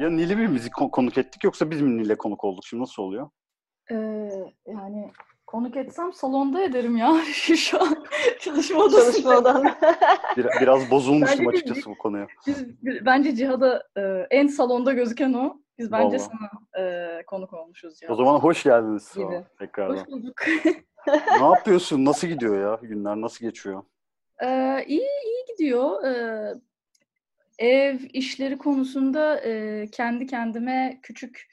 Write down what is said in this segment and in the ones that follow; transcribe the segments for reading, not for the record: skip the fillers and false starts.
Ya Nil'i mi bizi konuk ettik yoksa biz mi Nil'le konuk olduk? Şimdi nasıl oluyor? Yani konuk etsem salonda ederim ya. Şu an çalışma odasında. Çalışma odan. Biraz bozulmuşum açıkçası bu konuya. Bence Cihat'a en salonda gözüken o. Biz bence vallahi sana konuk olmuşuz. Ya. O zaman hoş geldiniz. Tekrardan. Hoş bulduk. Ne yapıyorsun? Nasıl gidiyor ya? Günler nasıl geçiyor? İyi gidiyor. Ev işleri konusunda kendi kendime küçük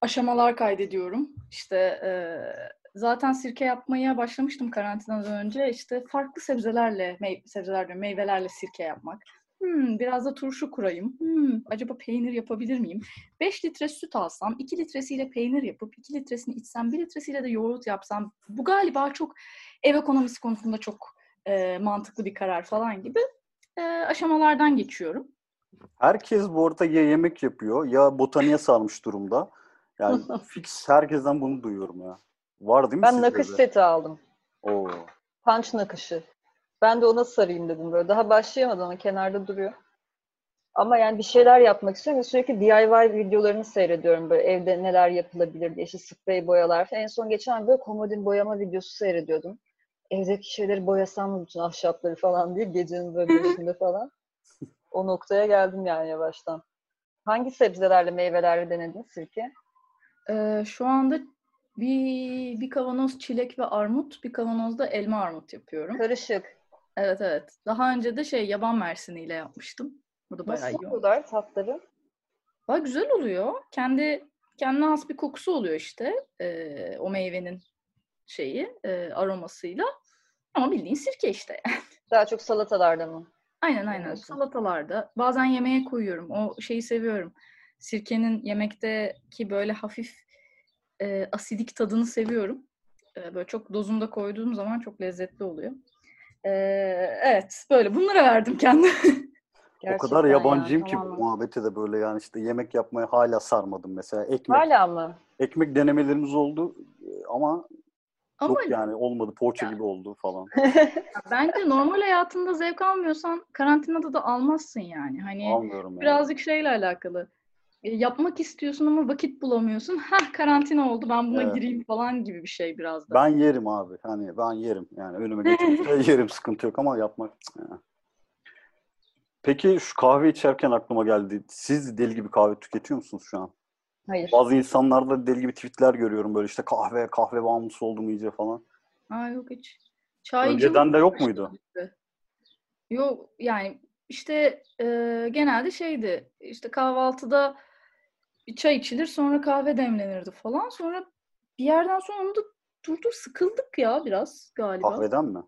aşamalar kaydediyorum. İşte zaten sirke yapmaya başlamıştım karantinadan önce. İşte farklı sebzelerle, meyvelerle sirke yapmak. Biraz da turşu kurayım. Acaba peynir yapabilir miyim? 5 litre süt alsam, 2 litresiyle peynir yapıp 2 litresini içsem, 1 litresiyle de yoğurt yapsam. Bu galiba çok ev ekonomisi konusunda çok mantıklı bir karar falan gibi aşamalardan geçiyorum. Herkes bu arada ya yemek yapıyor ya botaniğe sarmış durumda. Yani fix herkesten bunu duyuyorum ya. Var değil mi? Ben nakış seti aldım. Oo. Punch nakışı. Ben de ona sarayım dedim böyle. Daha başlayamadım ama kenarda duruyor. Ama yani bir şeyler yapmak istiyorum ve sürekli DIY videolarını seyrediyorum böyle evde neler yapılabilir diye. İşte sprey boyalar. En son geçen böyle komodin boyama videosu seyrediyordum. Evdeki şeyleri boyasam mı bütün ahşapları falan diye gecenin böyle içinde falan. O noktaya geldim yani yavaştan. Hangi sebzelerle, meyvelerle denedin sirke? Şu anda bir kavanoz çilek ve armut, bir kavanozda elma armut yapıyorum. Karışık. Evet. Daha önce de yaban mersiniyle yapmıştım. Bu da bayağı iyi oldu. Nasıl oluyorlar tatları? Baya güzel oluyor. Kendine has bir kokusu oluyor işte. O meyvenin aromasıyla. Ama bildiğin sirke işte yani. Daha çok salatalarda mı? Aynen. Salatalarda. Bazen yemeğe koyuyorum. O şeyi seviyorum. Sirkenin yemekteki böyle hafif asidik tadını seviyorum. Böyle çok dozunda koyduğum zaman çok lezzetli oluyor. Evet, böyle bunlara verdim kendimi. O kadar yabancıyım ki bu muhabbete de böyle yani işte yemek yapmaya hala sarmadım mesela. Ekmek, hala mı? Ekmek denemelerimiz oldu ama yok yani olmadı. Poğaça gibi oldu falan. Bence normal hayatında zevk almıyorsan karantinada da almazsın yani. Hani almıyorum birazcık yani. Şeyle alakalı. Yapmak istiyorsun ama vakit bulamıyorsun. Karantina oldu ben buna gireyim falan gibi bir şey biraz da. Ben yerim abi. Hani ben yerim. Yani önüme geçip yerim, sıkıntı yok ama yapmak. Peki şu kahve içerken aklıma geldi. Siz deli gibi kahve tüketiyor musunuz şu an? Hayır. Bazı insanlarda deli gibi tweetler görüyorum böyle işte kahve bağımlısı oldum iyice falan. Yok hiç. Çaycı önceden de yok muydu? Yok yani işte genelde işte kahvaltıda bir çay içilir, sonra kahve demlenirdi falan. Sonra bir yerden sonra onu da sıkıldık ya biraz galiba. Kahveden mi?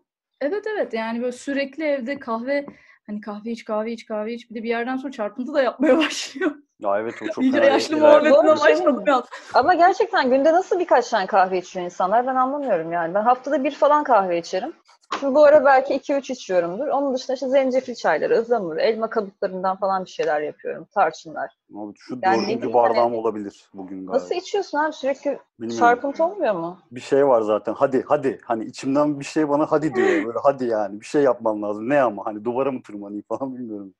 Evet yani böyle sürekli evde kahve, hani kahve iç. Bir de bir yerden sonra çarpıntı da yapmaya başlıyor. Ya evet, o çok iyice yaşlı muhabbetinden başladım ya. Ama gerçekten günde nasıl birkaç tane kahve içiyor insanlar ben anlamıyorum yani. Ben haftada bir falan kahve içerim. Şimdi bu ara belki 2-3 içiyorumdur. Onun dışında zencefil çayları, ıhlamur, elma kabuklarından falan bir şeyler yapıyorum. Tarçınlar. Abi şu dördüncü bardağım olabilir bugün galiba. Nasıl içiyorsun abi? Sürekli çarpıntı olmuyor mu? Bir şey var zaten. Hadi. Hani içimden bir şey bana hadi diyor. Böyle hadi yani. Bir şey yapmam lazım. Ne ama? Hani duvara mı tırmanayım falan bilmiyorum.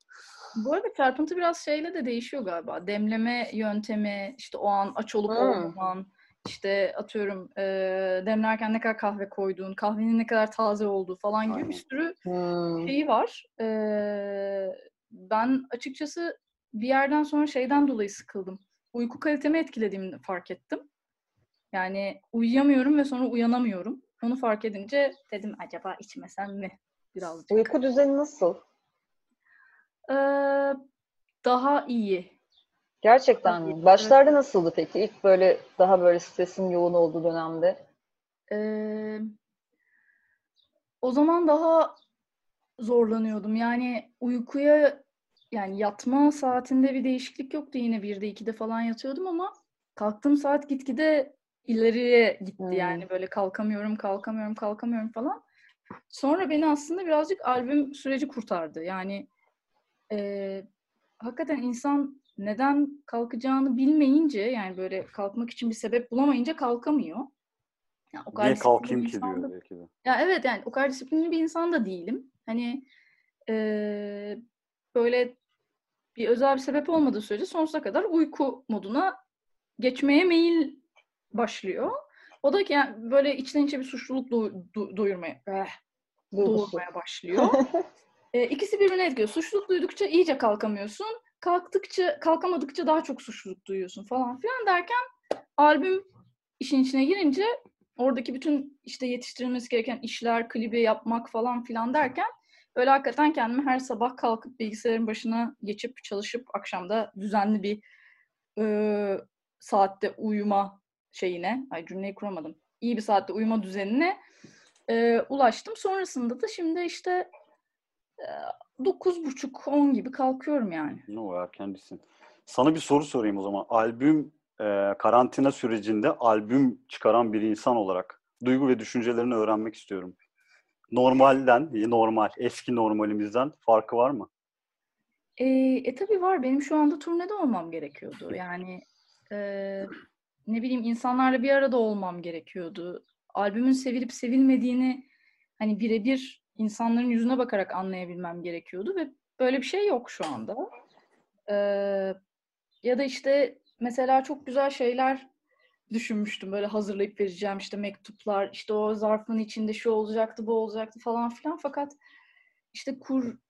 Bu arada çarpıntı biraz şeyle de değişiyor galiba. Demleme yöntemi, işte o an aç olup olman, işte atıyorum demlerken ne kadar kahve koyduğun, kahvenin ne kadar taze olduğu falan gibi bir sürü şeyi var. Ben açıkçası bir yerden sonra dolayı sıkıldım. Uyku kalitemi etkilediğimi fark ettim. Yani uyuyamıyorum ve sonra uyanamıyorum. Onu fark edince dedim acaba içmesem mi birazcık? Uyku düzeni nasıl? Daha iyi. Gerçekten mi? Başlarda nasıldı peki? İlk böyle daha böyle stresin yoğun olduğu dönemde. O zaman daha zorlanıyordum. Yani uykuya yatma saatinde bir değişiklik yoktu. Yine 1'de 2'de falan yatıyordum ama kalktığım saat gitgide ileriye gitti. Yani böyle kalkamıyorum falan. Sonra beni aslında birazcık albüm süreci kurtardı. Yani hakikaten insan neden kalkacağını bilmeyince yani böyle kalkmak için bir sebep bulamayınca kalkamıyor. Yani o kadar niye kalkayım ki diyor belki de. Ya evet yani o kadar disiplinli bir insan da değilim. Hani böyle bir özel bir sebep olmadığı sürece sonsuza kadar uyku moduna geçmeye meyil başlıyor. O da yani böyle içten içe bir suçluluk doğurmaya başlıyor. İkisi birbirine etkiliyor. Suçluluk duydukça iyice kalkamıyorsun. Kalkamadıkça daha çok suçluluk duyuyorsun falan filan derken albüm işin içine girince oradaki bütün işte yetiştirilmesi gereken işler, klibi yapmak falan filan derken öyle hakikaten kendimi her sabah kalkıp bilgisayarın başına geçip çalışıp akşamda düzenli bir saatte uyuma şeyine, iyi bir saatte uyuma düzenine ulaştım. Sonrasında da şimdi işte 9.30-10 gibi kalkıyorum yani. No, erkencisin. Sana bir soru sorayım o zaman. Albüm karantina sürecinde albüm çıkaran bir insan olarak duygu ve düşüncelerini öğrenmek istiyorum. Eski normalimizden farkı var mı? Tabii var. Benim şu anda turnede olmam gerekiyordu. Yani insanlarla bir arada olmam gerekiyordu. Albümün sevilip sevilmediğini hani birebir insanların yüzüne bakarak anlayabilmem gerekiyordu ve böyle bir şey yok şu anda. Ya da işte mesela çok güzel şeyler düşünmüştüm. Böyle hazırlayıp vereceğim işte mektuplar, işte o zarfın içinde şu olacaktı, bu olacaktı falan filan. Fakat işte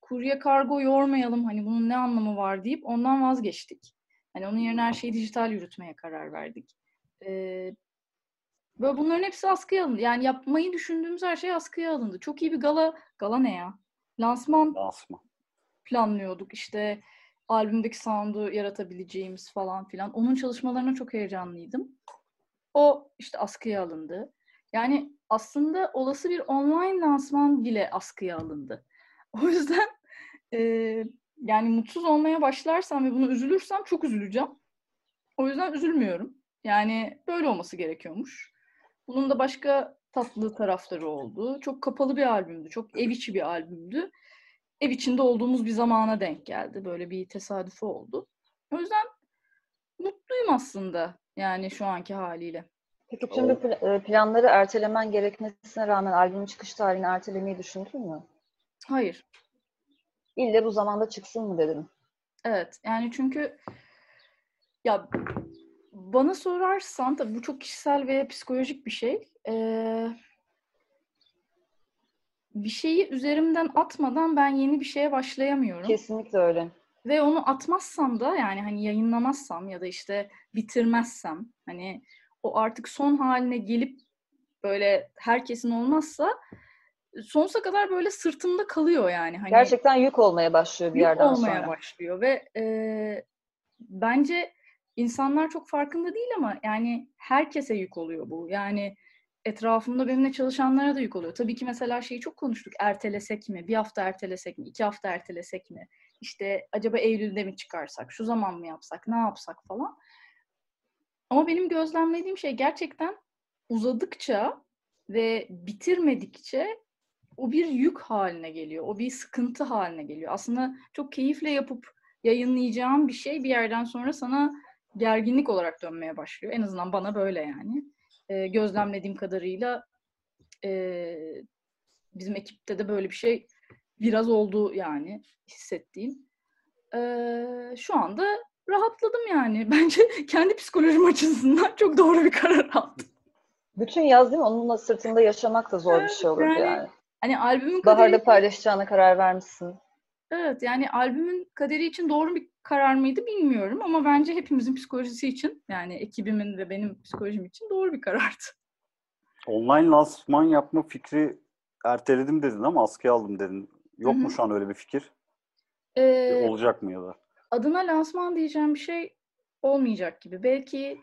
kurye kargo yormayalım, hani bunun ne anlamı var deyip ondan vazgeçtik. Hani onun yerine her şeyi dijital yürütmeye karar verdik. Böyle bunların hepsi askıya alındı. Yani yapmayı düşündüğümüz her şey askıya alındı. Çok iyi bir gala ne ya? Lansman planlıyorduk. İşte albümdeki sound'u yaratabileceğimiz falan filan. Onun çalışmalarına çok heyecanlıydım. O işte askıya alındı. Yani aslında olası bir online lansman bile askıya alındı. O yüzden yani mutsuz olmaya başlarsam ve bunu üzülürsem çok üzüleceğim. O yüzden üzülmüyorum. Yani böyle olması gerekiyormuş. Bunun da başka tatlı tarafları oldu. Çok kapalı bir albümdü. Çok ev içi bir albümdü. Ev içinde olduğumuz bir zamana denk geldi. Böyle bir tesadüfe oldu. O yüzden mutluyum aslında. Yani şu anki haliyle. Peki tüm bu planları ertelemen gerekmesine rağmen albümün çıkış tarihini ertelemeyi düşündün mü? Hayır. İlle bu zamanda çıksın mı dedim. Evet. Yani çünkü ya bana sorarsan tabii bu çok kişisel ve psikolojik bir şey. Bir şeyi üzerimden atmadan ben yeni bir şeye başlayamıyorum. Kesinlikle öyle. Ve onu atmazsam da yani hani yayınlamazsam ya da işte bitirmezsem hani o artık son haline gelip böyle herkesin olmazsa sonsuza kadar böyle sırtımda kalıyor yani. Hani gerçekten yük olmaya başlıyor bir yerden sonra. Yük olmaya başlıyor ve bence insanlar çok farkında değil ama yani herkese yük oluyor bu. Yani etrafımda benimle çalışanlara da yük oluyor. Tabii ki mesela şeyi çok konuştuk. Ertelesek mi? Bir hafta ertelesek mi? 2 hafta ertelesek mi? İşte acaba Eylül'de mi çıkarsak? Şu zaman mı yapsak? Ne yapsak falan. Ama benim gözlemlediğim şey gerçekten uzadıkça ve bitirmedikçe o bir yük haline geliyor. O bir sıkıntı haline geliyor. Aslında çok keyifle yapıp yayınlayacağım bir şey bir yerden sonra sana gerginlik olarak dönmeye başlıyor. En azından bana böyle yani. Gözlemlediğim kadarıyla bizim ekipte de böyle bir şey biraz oldu yani hissettiğim. Şu anda rahatladım yani. Bence kendi psikolojim açısından çok doğru bir karar aldım. Bütün yaz değil mi? Onunla sırtında yaşamak da zor bir şey olur yani. Hani albümün kaderi... Baharda paylaşacağına karar vermişsin. Evet yani albümün kaderi için doğru bir karar mıydı bilmiyorum ama bence hepimizin psikolojisi için yani ekibimin ve benim psikolojim için doğru bir karardı. Online lansman yapma fikri erteledim dedin ama askıya aldım dedin. Yok mu şu an öyle bir fikir? Olacak mı ya da? Adına lansman diyeceğim bir şey olmayacak gibi. Belki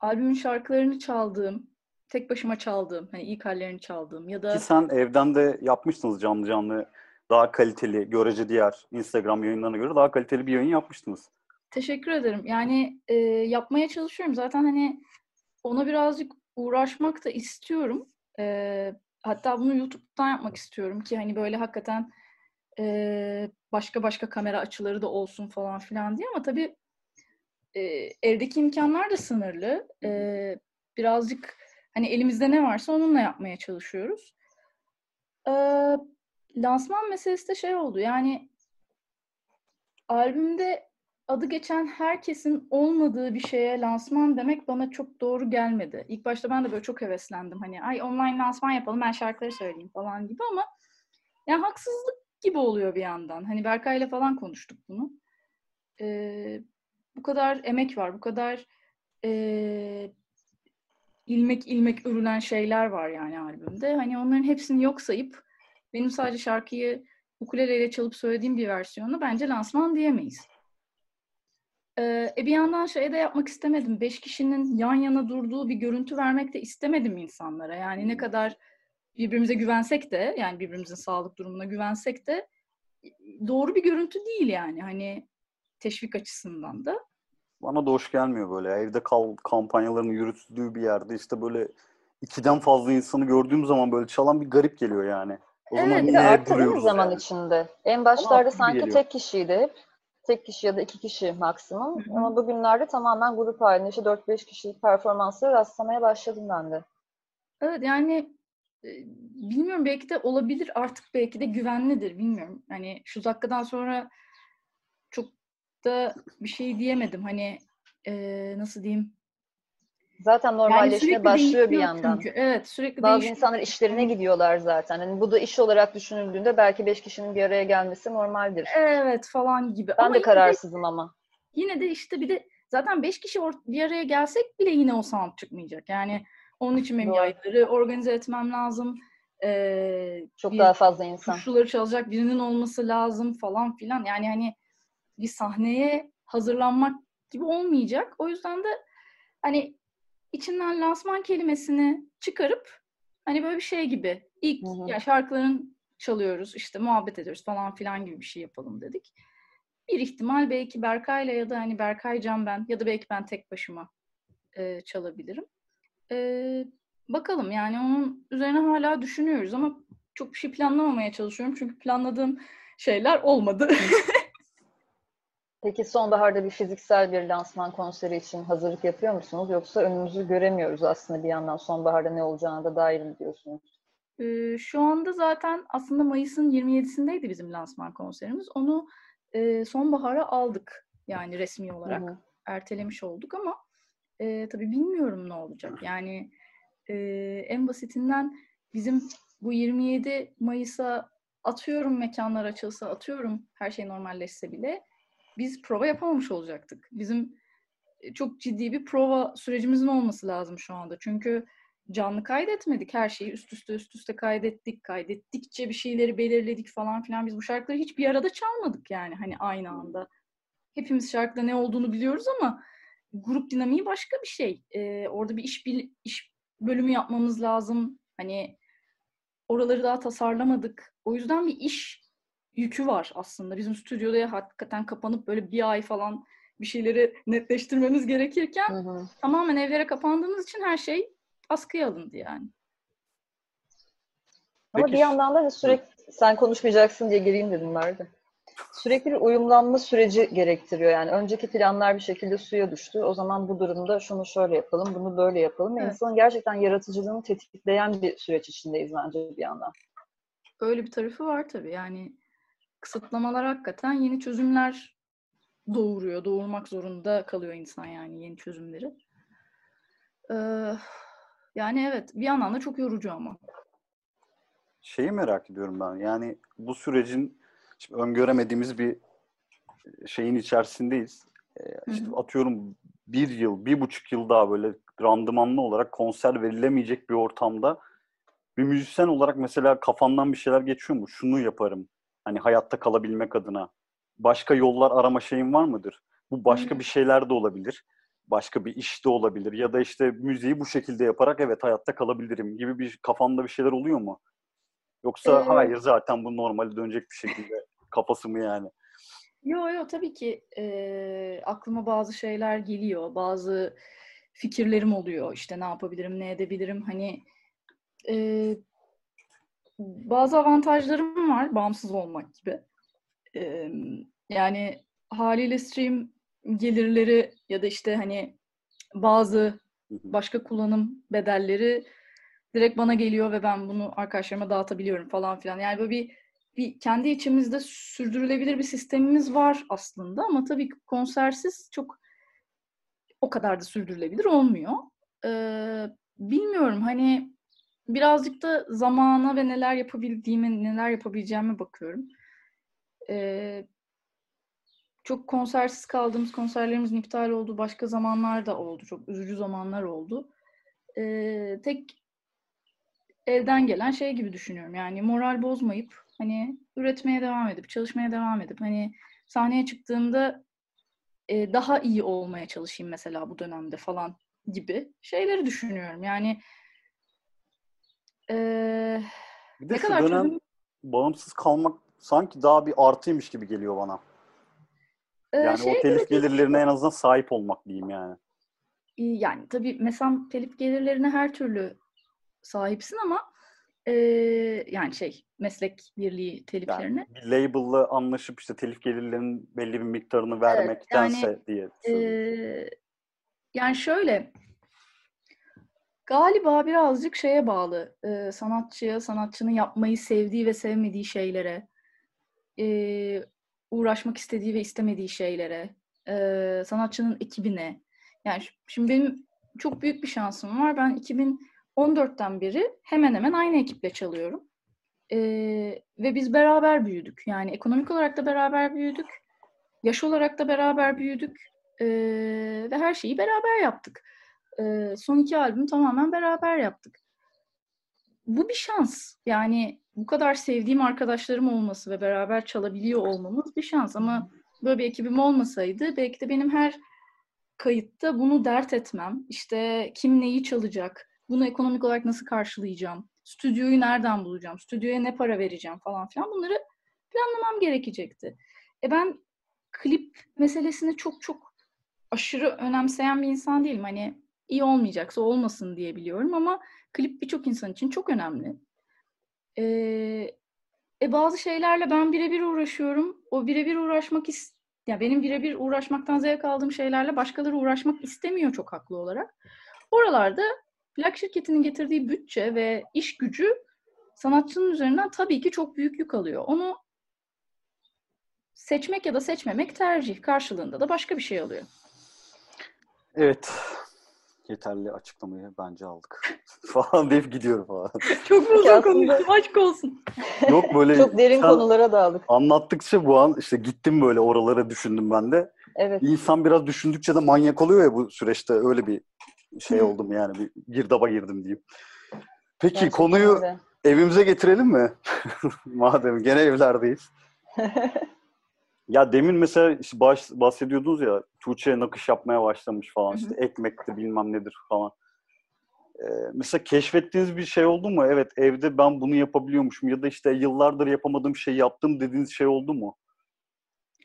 albümün şarkılarını çaldığım, tek başıma çaldığım, hani ilk hallerini çaldığım ya da... Ki sen evden de yapmışsınız canlı daha kaliteli, görece diğer Instagram yayınlarına göre daha kaliteli bir yayın yapmıştınız. Teşekkür ederim. Yani yapmaya çalışıyorum. Zaten hani ona birazcık uğraşmak da istiyorum. Hatta bunu YouTube'dan yapmak istiyorum ki hani böyle hakikaten başka kamera açıları da olsun falan filan diye ama tabii evdeki imkanlar da sınırlı. Birazcık hani elimizde ne varsa onunla yapmaya çalışıyoruz. Lansman meselesi de şey oldu yani albümde adı geçen herkesin olmadığı bir şeye lansman demek bana çok doğru gelmedi. İlk başta ben de böyle çok heveslendim. Hani ay online lansman yapalım, ben şarkıları söyleyeyim falan gibi ama yani haksızlık gibi oluyor bir yandan. Hani Berkay'la falan konuştuk bunu. Bu kadar emek var, bu kadar ilmek ilmek örülen şeyler var yani albümde. Hani onların hepsini yok sayıp benim sadece şarkıyı ukuleleyle çalıp söylediğim bir versiyonu bence lansman diyemeyiz. Bir yandan şey de yapmak istemedim. 5 kişinin yan yana durduğu bir görüntü vermek de istemedim insanlara. Yani ne kadar birbirimize güvensek de, yani birbirimizin sağlık durumuna güvensek de doğru bir görüntü değil yani. Hani teşvik açısından da. Bana da hoş gelmiyor böyle. Ya. Evde kal kampanyalarının yürütüldüğü bir yerde işte böyle 2'den fazla insanı gördüğüm zaman böyle çalan bir garip geliyor yani. O evet, zaman arttı bir zaman yani içinde. En başlarda sanki geliyor. Tek kişiydi. Tek kişi ya da 2 kişi maksimum. Hı-hı. Ama bugünlerde tamamen grup halinde işte 4-5 kişilik performanslara rastlamaya başladım ben de. Evet yani bilmiyorum, belki de olabilir artık, belki de güvenlidir, bilmiyorum. Hani şu dakikadan sonra çok da bir şey diyemedim. Hani nasıl diyeyim? Zaten normalleşme yani başlıyor bir yandan. Çünkü. Evet, sürekli bazı insanlar işlerine gidiyorlar zaten. Yani bu da iş olarak düşünüldüğünde belki 5 kişinin bir araya gelmesi normaldir. Evet falan gibi. Ben ama de kararsızım de, ama. Yine de işte bir de zaten 5 kişi bir araya gelsek bile yine o sound çıkmayacak. Yani onun için benim yayları organize etmem lazım. Çok daha fazla insan. Kuşluları çalacak birinin olması lazım falan filan. Yani hani bir sahneye hazırlanmak gibi olmayacak. O yüzden de hani İçinden lansman kelimesini çıkarıp hani böyle bir şey gibi ilk yani şarkıların çalıyoruz işte muhabbet ediyoruz falan filan gibi bir şey yapalım dedik. Bir ihtimal belki Berkay'la ya da hani Berkay Can ben ya da belki ben tek başıma çalabilirim. Bakalım yani onun üzerine hala düşünüyoruz ama çok bir şey planlamamaya çalışıyorum çünkü planladığım şeyler olmadı. Peki sonbaharda bir fiziksel bir lansman konseri için hazırlık yapıyor musunuz? Yoksa önümüzü göremiyoruz aslında bir yandan sonbaharda ne olacağına da dair mi diyorsunuz? Şu anda zaten aslında Mayıs'ın 27'sindeydi bizim lansman konserimiz. Onu sonbahara aldık yani resmi olarak. Hı-hı. Ertelemiş olduk ama tabii bilmiyorum ne olacak. Yani en basitinden bizim bu 27 Mayıs'a atıyorum mekanlar açılsa, atıyorum her şey normalleşse bile biz prova yapamamış olacaktık. Bizim çok ciddi bir prova sürecimizin olması lazım şu anda. Çünkü canlı kaydetmedik. Her şeyi üst üste kaydettik. Kaydettikçe bir şeyleri belirledik falan filan. Biz bu şarkıları hiç bir arada çalmadık yani hani aynı anda. Hepimiz şarkıda ne olduğunu biliyoruz ama grup dinamiği başka bir şey. Orada bir iş bölümü yapmamız lazım. Hani oraları daha tasarlamadık. O yüzden bir iş yükü var aslında. Bizim stüdyoda hakikaten kapanıp böyle bir ay falan bir şeyleri netleştirmemiz gerekirken tamamen evlere kapandığımız için her şey askıya alındı yani. Ama peki, bir yandan da sürekli sen konuşmayacaksın diye gireyim dedim vardı. Sürekli bir uyumlanma süreci gerektiriyor yani. Önceki planlar bir şekilde suya düştü. O zaman bu durumda şunu şöyle yapalım, bunu böyle yapalım. Evet. İnsanın gerçekten yaratıcılığını tetikleyen bir süreç içindeyiz bence bir yandan. Öyle bir tarafı var tabii yani. Kısıtlamalar hakikaten yeni çözümler doğuruyor. Doğurmak zorunda kalıyor insan yani yeni çözümleri. Yani evet bir yandan da çok yorucu ama. Şeyi merak ediyorum ben. Yani bu sürecin şimdi öngöremediğimiz bir şeyin içerisindeyiz. İşte atıyorum 1 yıl, 1,5 yıl daha böyle randımanlı olarak konser verilemeyecek bir ortamda bir müzisyen olarak mesela kafandan bir şeyler geçiyor mu? Şunu yaparım. Hani hayatta kalabilmek adına başka yollar arama şeyin var mıdır? Bu başka bir şeyler de olabilir. Başka bir iş de olabilir. Ya da işte müziği bu şekilde yaparak evet hayatta kalabilirim gibi bir kafamda bir şeyler oluyor mu? Yoksa hayır zaten bu normali dönecek bir şekilde kafası mı yani? Yo tabii ki aklıma bazı şeyler geliyor. Bazı fikirlerim oluyor. İşte ne yapabilirim, ne edebilirim? Hani bazı avantajlarım var, bağımsız olmak gibi. Yani haliyle stream gelirleri ya da işte hani bazı başka kullanım bedelleri direkt bana geliyor ve ben bunu arkadaşlarıma dağıtabiliyorum falan filan. Yani böyle bir bir kendi içimizde sürdürülebilir bir sistemimiz var aslında ama tabii ki konsersiz çok o kadar da sürdürülebilir olmuyor. Bilmiyorum, hani birazcık da zamana ve neler yapabildiğime, neler yapabileceğime bakıyorum. Çok konsersiz kaldığımız, konserlerimizin iptal olduğu başka zamanlar da oldu. Çok üzücü zamanlar oldu. Tek elden gelen şey gibi düşünüyorum. Yani moral bozmayıp, hani üretmeye devam edip, çalışmaya devam edip, hani sahneye çıktığımda daha iyi olmaya çalışayım mesela bu dönemde falan gibi şeyleri düşünüyorum. Yani bir de ne şu kadar dönem bağımsız kalmak sanki daha bir artıymış gibi geliyor bana. Yani o telif gelirlerine en azından sahip olmak diyeyim yani. Yani tabii mesela telif gelirlerine her türlü sahipsin ama yani meslek birliği teliflerine. Yani bir label'la anlaşıp işte telif gelirlerinin belli bir miktarını vermektense yani, diye söyleyeyim. Yani şöyle, galiba birazcık şeye bağlı. Sanatçıya, sanatçının yapmayı sevdiği ve sevmediği şeylere, uğraşmak istediği ve istemediği şeylere, sanatçının ekibine. Yani şimdi benim çok büyük bir şansım var. Ben 2014'ten beri hemen hemen aynı ekiple çalıyorum. Ve biz beraber büyüdük. Yani ekonomik olarak da beraber büyüdük. Yaş olarak da beraber büyüdük. Ve her şeyi beraber yaptık. Son 2 albümü tamamen beraber yaptık. Bu bir şans. Yani bu kadar sevdiğim arkadaşlarım olması ve beraber çalabiliyor olmamız bir şans. Ama böyle bir ekibim olmasaydı belki de benim her kayıtta bunu dert etmem. İşte kim neyi çalacak, bunu ekonomik olarak nasıl karşılayacağım, stüdyoyu nereden bulacağım, stüdyoya ne para vereceğim falan filan, bunları planlamam gerekecekti. Ben klip meselesini çok aşırı önemseyen bir insan değilim. Hani iyi olmayacaksa olmasın diye biliyorum ama klip birçok insan için çok önemli. Bazı şeylerle ben birebir uğraşıyorum. O birebir uğraşmak yani benim birebir uğraşmaktan zevk aldığım şeylerle başkaları uğraşmak istemiyor çok haklı olarak. Oralarda plak şirketinin getirdiği bütçe ve iş gücü sanatçının üzerinden tabii ki çok büyük yük alıyor. Onu seçmek ya da seçmemek tercih. Karşılığında da başka bir şey alıyor. Evet. Yeterli açıklamayı bence aldık. Falan deyip gidiyorum falan. Çok uzun konuştum. Aşk olsun. Yok böyle. Çok derin konulara daldık. Anlattıkça bu an işte gittim böyle oralara, düşündüm ben de. Evet. İnsan biraz düşündükçe de manyak oluyor ya bu süreçte. Öyle bir şey oldum yani. Bir girdaba girdim diyeyim. Peki gerçekten konuyu öyle. Evimize getirelim mi? Madem gene evlerdeyiz. Ya demin mesela işte bahsediyordunuz ya, Tuğçe nakış yapmaya başlamış falan, işte ekmekte bilmem nedir falan. Mesela keşfettiğiniz bir şey oldu mu? Evet, evde ben bunu yapabiliyormuşum ya da işte yıllardır yapamadığım şeyi yaptım dediğiniz şey oldu mu?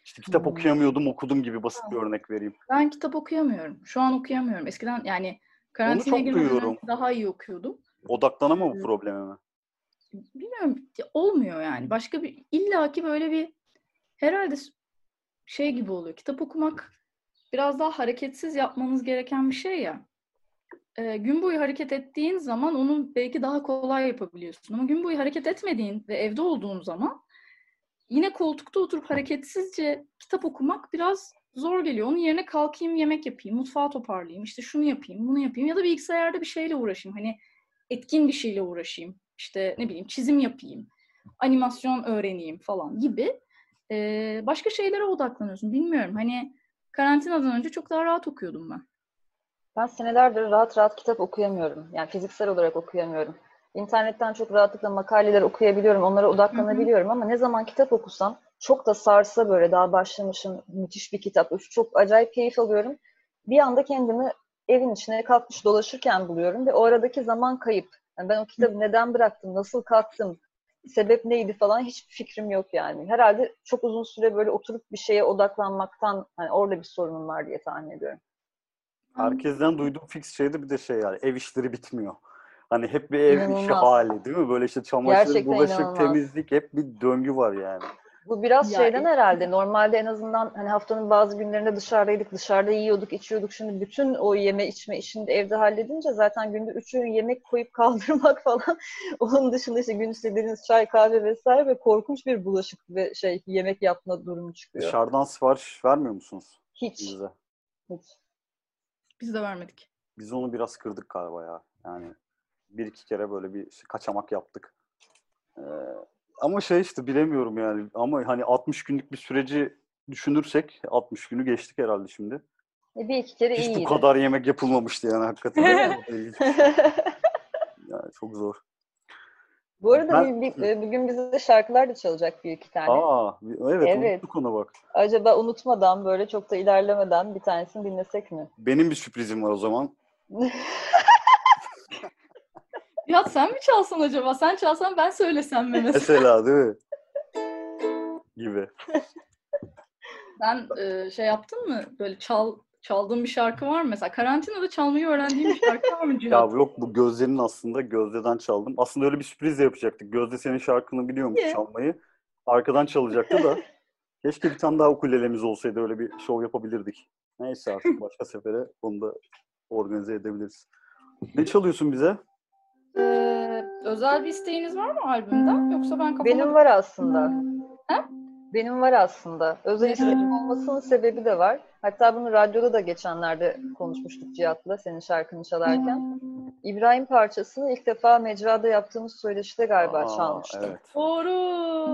İşte kitap okuyamıyordum, okudum gibi basit bir örnek vereyim. Ben kitap okuyamıyorum. Şu an okuyamıyorum. Eskiden yani karantinaya girmeden daha iyi okuyordum. Odaklanama bu problemi mi? Bilmiyorum. Olmuyor yani. Başka bir illaki böyle bir herhalde şey gibi oluyor. Kitap okumak biraz daha hareketsiz yapmanız gereken bir şey ya. Gün boyu hareket ettiğin zaman onu belki daha kolay yapabiliyorsun. Ama gün boyu hareket etmediğin ve evde olduğun zaman yine koltukta oturup hareketsizce kitap okumak biraz zor geliyor. Onun yerine kalkayım, yemek yapayım, mutfağı toparlayayım, işte şunu yapayım, bunu yapayım ya da bilgisayarda bir şeyle uğraşayım. Hani etkin bir şeyle uğraşayım. İşte ne bileyim, çizim yapayım, animasyon öğreneyim falan gibi. Başka şeylere odaklanıyorsun. Bilmiyorum. Hani karantinadan önce çok daha rahat okuyordum ben. Ben senelerdir rahat kitap okuyamıyorum. Yani fiziksel olarak okuyamıyorum. İnternetten çok rahatlıkla makaleler okuyabiliyorum. Onlara odaklanabiliyorum ama ne zaman kitap okusam, çok da sarsa, böyle daha başlamışım, müthiş bir kitap, çok acayip keyif alıyorum. Bir anda kendimi evin içine kalkmış dolaşırken buluyorum ve o aradaki zaman kayıp. Yani ben o kitabı neden bıraktım, nasıl kalktım, sebep neydi falan hiçbir fikrim yok yani. Herhalde çok uzun süre böyle oturup bir şeye odaklanmaktan, hani orada bir sorunum var diye tahmin ediyorum. Herkesten duyduğum fix şeydi bir de yani ev işleri bitmiyor. Hani hep bir ev işi hali değil mi? Böyle işte çamaşır, gerçekten bulaşık, inanılmaz temizlik, hep bir döngü var yani. Bu biraz ya, şeyden herhalde. Normalde en azından hani haftanın bazı günlerinde dışarıdaydık, dışarıda yiyorduk, içiyorduk. Şimdi bütün o yeme içme işini de evde halledince zaten günde 3 öğün yemek koyup kaldırmak falan. Onun dışında işte gün istediğiniz çay, kahve vesaire ve korkunç bir bulaşık ve şey yemek yapma durumu çıkıyor. Dışarıdan sipariş vermiyor musunuz? Hiç. Bize? Hiç. Biz de vermedik. Biz onu biraz kırdık galiba ya. Yani bir iki kere böyle bir kaçamak yaptık. Ama şey işte bilemiyorum yani. Ama hani 60 günlük bir süreci düşünürsek 60 günü geçtik herhalde şimdi. Bir iki kere hiç iyiydi. Hiç bu kadar yemek yapılmamıştı yani hakikaten. Yani çok zor. Bu arada bugün bize şarkılar da çalacak bir iki tane. Aa, evet. Unuttuk onu bak. Acaba unutmadan böyle çok da ilerlemeden bir tanesini dinlesek mi? Benim bir sürprizim var o zaman. Ya sen mi çalsan acaba? Sen çalsan ben söylesem mi mesela? Mesela değil mi? Gibi. Sen şey yaptın mı? Böyle çaldığın bir şarkı var mı? Mesela karantinada çalmayı öğrendiğin bir şarkı var mı? Ya yok bu Gözde'nin aslında. Gözde'den çaldım. Aslında öyle bir sürpriz de yapacaktık. Gözde senin şarkını biliyormuş çalmayı. Arkadan çalacaktı da. Keşke bir tane daha ukulelemiz olsaydı. Öyle bir şov yapabilirdik. Neyse artık başka sefere onu da organize edebiliriz. Ne çalıyorsun bize? Özel bir isteğiniz var mı albümden? Yoksa ben kapalı... Benim var aslında. He? Benim var aslında. Özel isteğim olmasının sebebi de var. Hatta bunu radyoda da geçenlerde konuşmuştuk Cihat'la senin şarkını çalarken. İbrahim parçasını ilk defa mecrada yaptığımız söyleşide galiba çalmıştım. Evet. Doğru.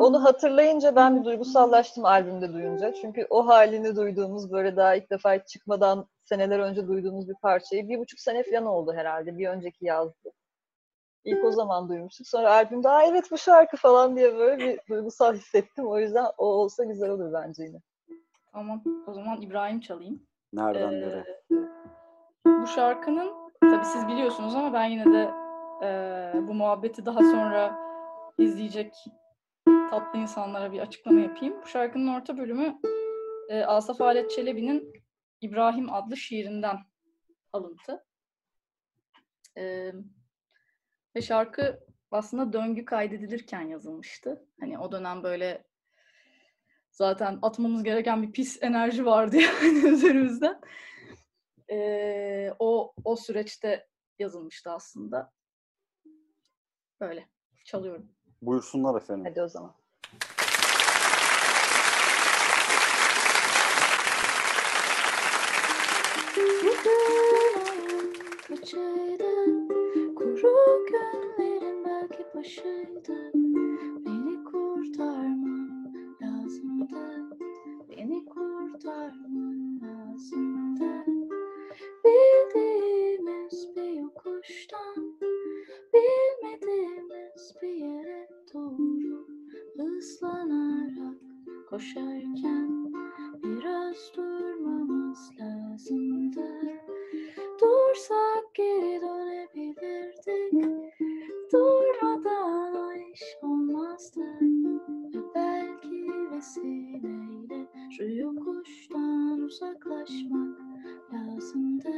Onu hatırlayınca ben bir duygusallaştım albümde duyunca. Çünkü o halini duyduğumuz böyle daha ilk defa çıkmadan seneler önce duyduğumuz bir parçayı 1,5 sene falan oldu herhalde. Bir önceki yazdı. İlk o zaman duymuştuk. Sonra albümde evet bu şarkı falan diye böyle bir duygusal hissettim. O yüzden o olsa güzel olur bence yine. Tamam. O zaman İbrahim çalayım. Nereden nereye? Bu şarkının tabii siz biliyorsunuz ama ben yine de bu muhabbeti daha sonra izleyecek tatlı insanlara bir açıklama yapayım. Bu şarkının orta bölümü Asaf Halet Çelebi'nin İbrahim adlı şiirinden alıntı. Ve şarkı aslında döngü kaydedilirken yazılmıştı. Hani o dönem böyle zaten atmamız gereken bir pis enerji vardı yani üzerimizden. O süreçte yazılmıştı aslında. Böyle çalıyorum. Buyursunlar efendim. Hadi o zaman. Kuru günlerin belki başıydı. Beni kurtarman lazımdı. Beni kurtarman lazımdı. Bildiğimiz bir yokuştan, bilmediğimiz bir yere doğru ıslanarak koşarken biraz durmamız lazımdı. Dursak geri dönebilirdik, durmadan o iş olmazdı. Ve belki vesileyle şu yokuştan uzaklaşmak lazımdı.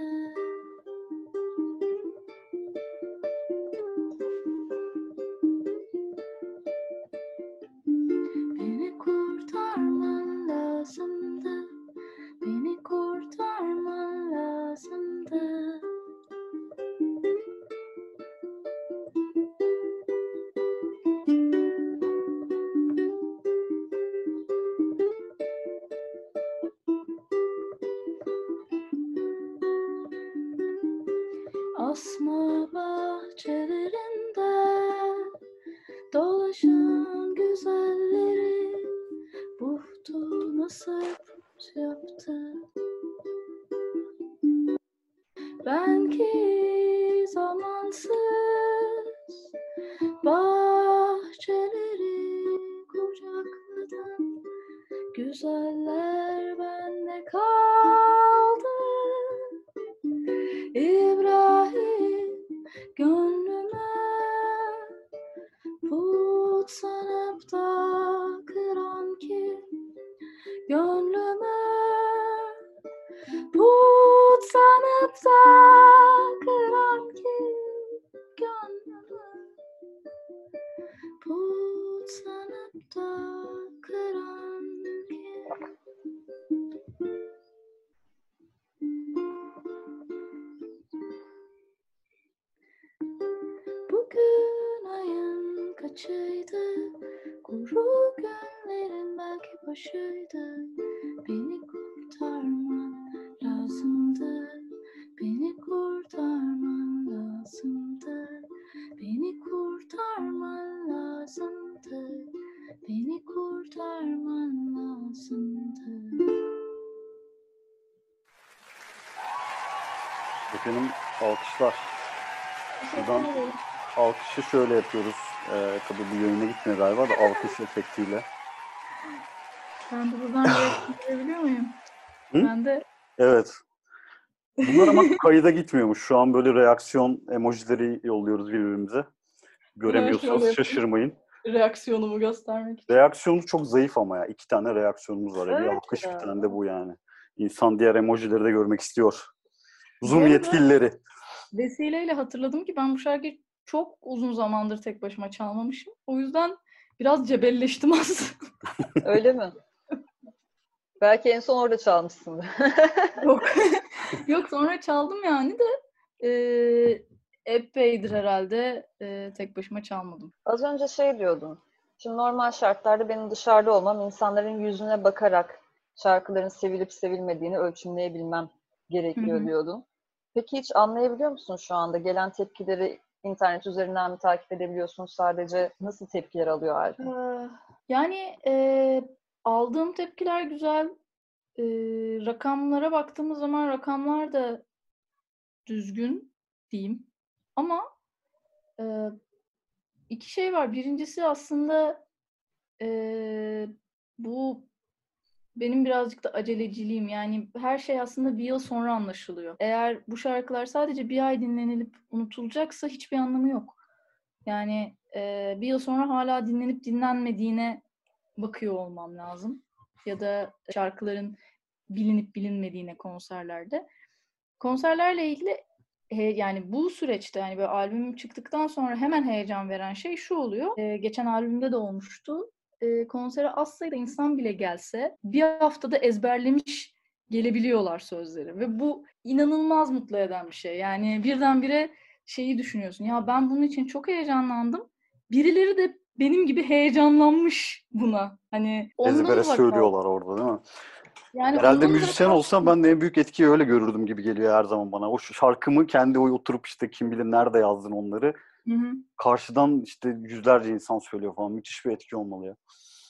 Beni kurtarman lazımdı, beni kurtarman lazımdı. Asma bahçelerinde dolaşan güzelleri buhtuna sırpıt yaptı. Ben ki zamansız bahçeleri kucakladım. Güzeller bende kaldı. İbrahim gönlüme put sanıp da kıran kim? Gönlüme put sanıp da kıran kim? Gönlüme put sanıp da kıran parçaydı. Kuru günlerin belki başıydı. Beni kurtarman lazımdı. Beni kurtarman lazımdı. Beni kurtarman lazımdı. Beni kurtarman lazımdı. Efendim, alkışlar. Buradan alkışı şöyle yapıyoruz. Tabii bu yönüne gitmiyor galiba da alkış efektiyle. Ben de buradan görebiliyor muyum? Hı? Ben de. Evet. Bunlar ama kayıda gitmiyormuş. Şu an böyle reaksiyon emojileri yolluyoruz birbirimize. Göremiyorsanız şaşırmayın. Reaksiyonumu göstermek için. Reaksiyonumuz çok zayıf ama ya. 2 tane reaksiyonumuz var. Evet, bir alkış ya. Bir tane de bu yani. İnsan diğer emojileri de görmek istiyor. Zoom evet, yetkilileri. Vesileyle hatırladım ki ben bu şarkıyı çok uzun zamandır tek başıma çalmamışım. O yüzden biraz cebelleştim aslında. Öyle mi? Belki en son orada çalmışsın. Yok. Yok, sonra çaldım yani de epeydir herhalde tek başıma çalmadım. Az önce şey diyordun. Şimdi normal şartlarda benim dışarıda olmam, insanların yüzüne bakarak şarkıların sevilip sevilmediğini ölçümleyebilmem gerekiyor diyordun. Peki hiç anlayabiliyor musun şu anda? Gelen tepkileri internet üzerinden mi takip edebiliyorsun? Sadece nasıl tepkiler alıyor albüm? Yani aldığım tepkiler güzel. Rakamlara baktığımız zaman rakamlar da düzgün diyeyim. Ama 2 şey var. Birincisi aslında bu benim birazcık da aceleciliğim. Yani her şey aslında bir yıl sonra anlaşılıyor. Eğer bu şarkılar sadece bir ay dinlenilip unutulacaksa hiçbir anlamı yok. Yani bir yıl sonra hala dinlenip dinlenmediğine bakıyor olmam lazım. Ya da şarkıların bilinip bilinmediğine konserlerde. Konserlerle ilgili yani bu süreçte yani böyle albüm çıktıktan sonra hemen heyecan veren şey şu oluyor. Geçen albümde de olmuştu. Konsere az sayıda insan bile gelse bir haftada ezberlemiş gelebiliyorlar sözleri. Ve bu inanılmaz mutlu eden bir şey. Yani birdenbire şeyi düşünüyorsun. Ya ben bunun için çok heyecanlandım. Birileri de benim gibi heyecanlanmış buna. Hani ezbere söylüyorlar orada değil mi? Yani herhalde müzisyen olsam ben de en büyük etkiyi öyle görürdüm gibi geliyor her zaman bana. O şarkımı kendi oturup işte kim bilir nerede yazdın onları. Karşıdan işte yüzlerce insan söylüyor falan. Müthiş bir etki olmalı ya.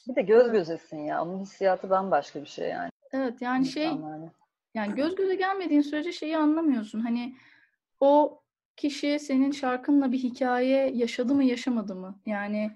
Bir de göz gözesin ya. Onun hissiyatı bambaşka bir şey yani. Evet yani yani göz göze gelmediğin sürece şeyi anlamıyorsun. Hani o kişi senin şarkınla bir hikaye yaşadı mı yaşamadı mı? Yani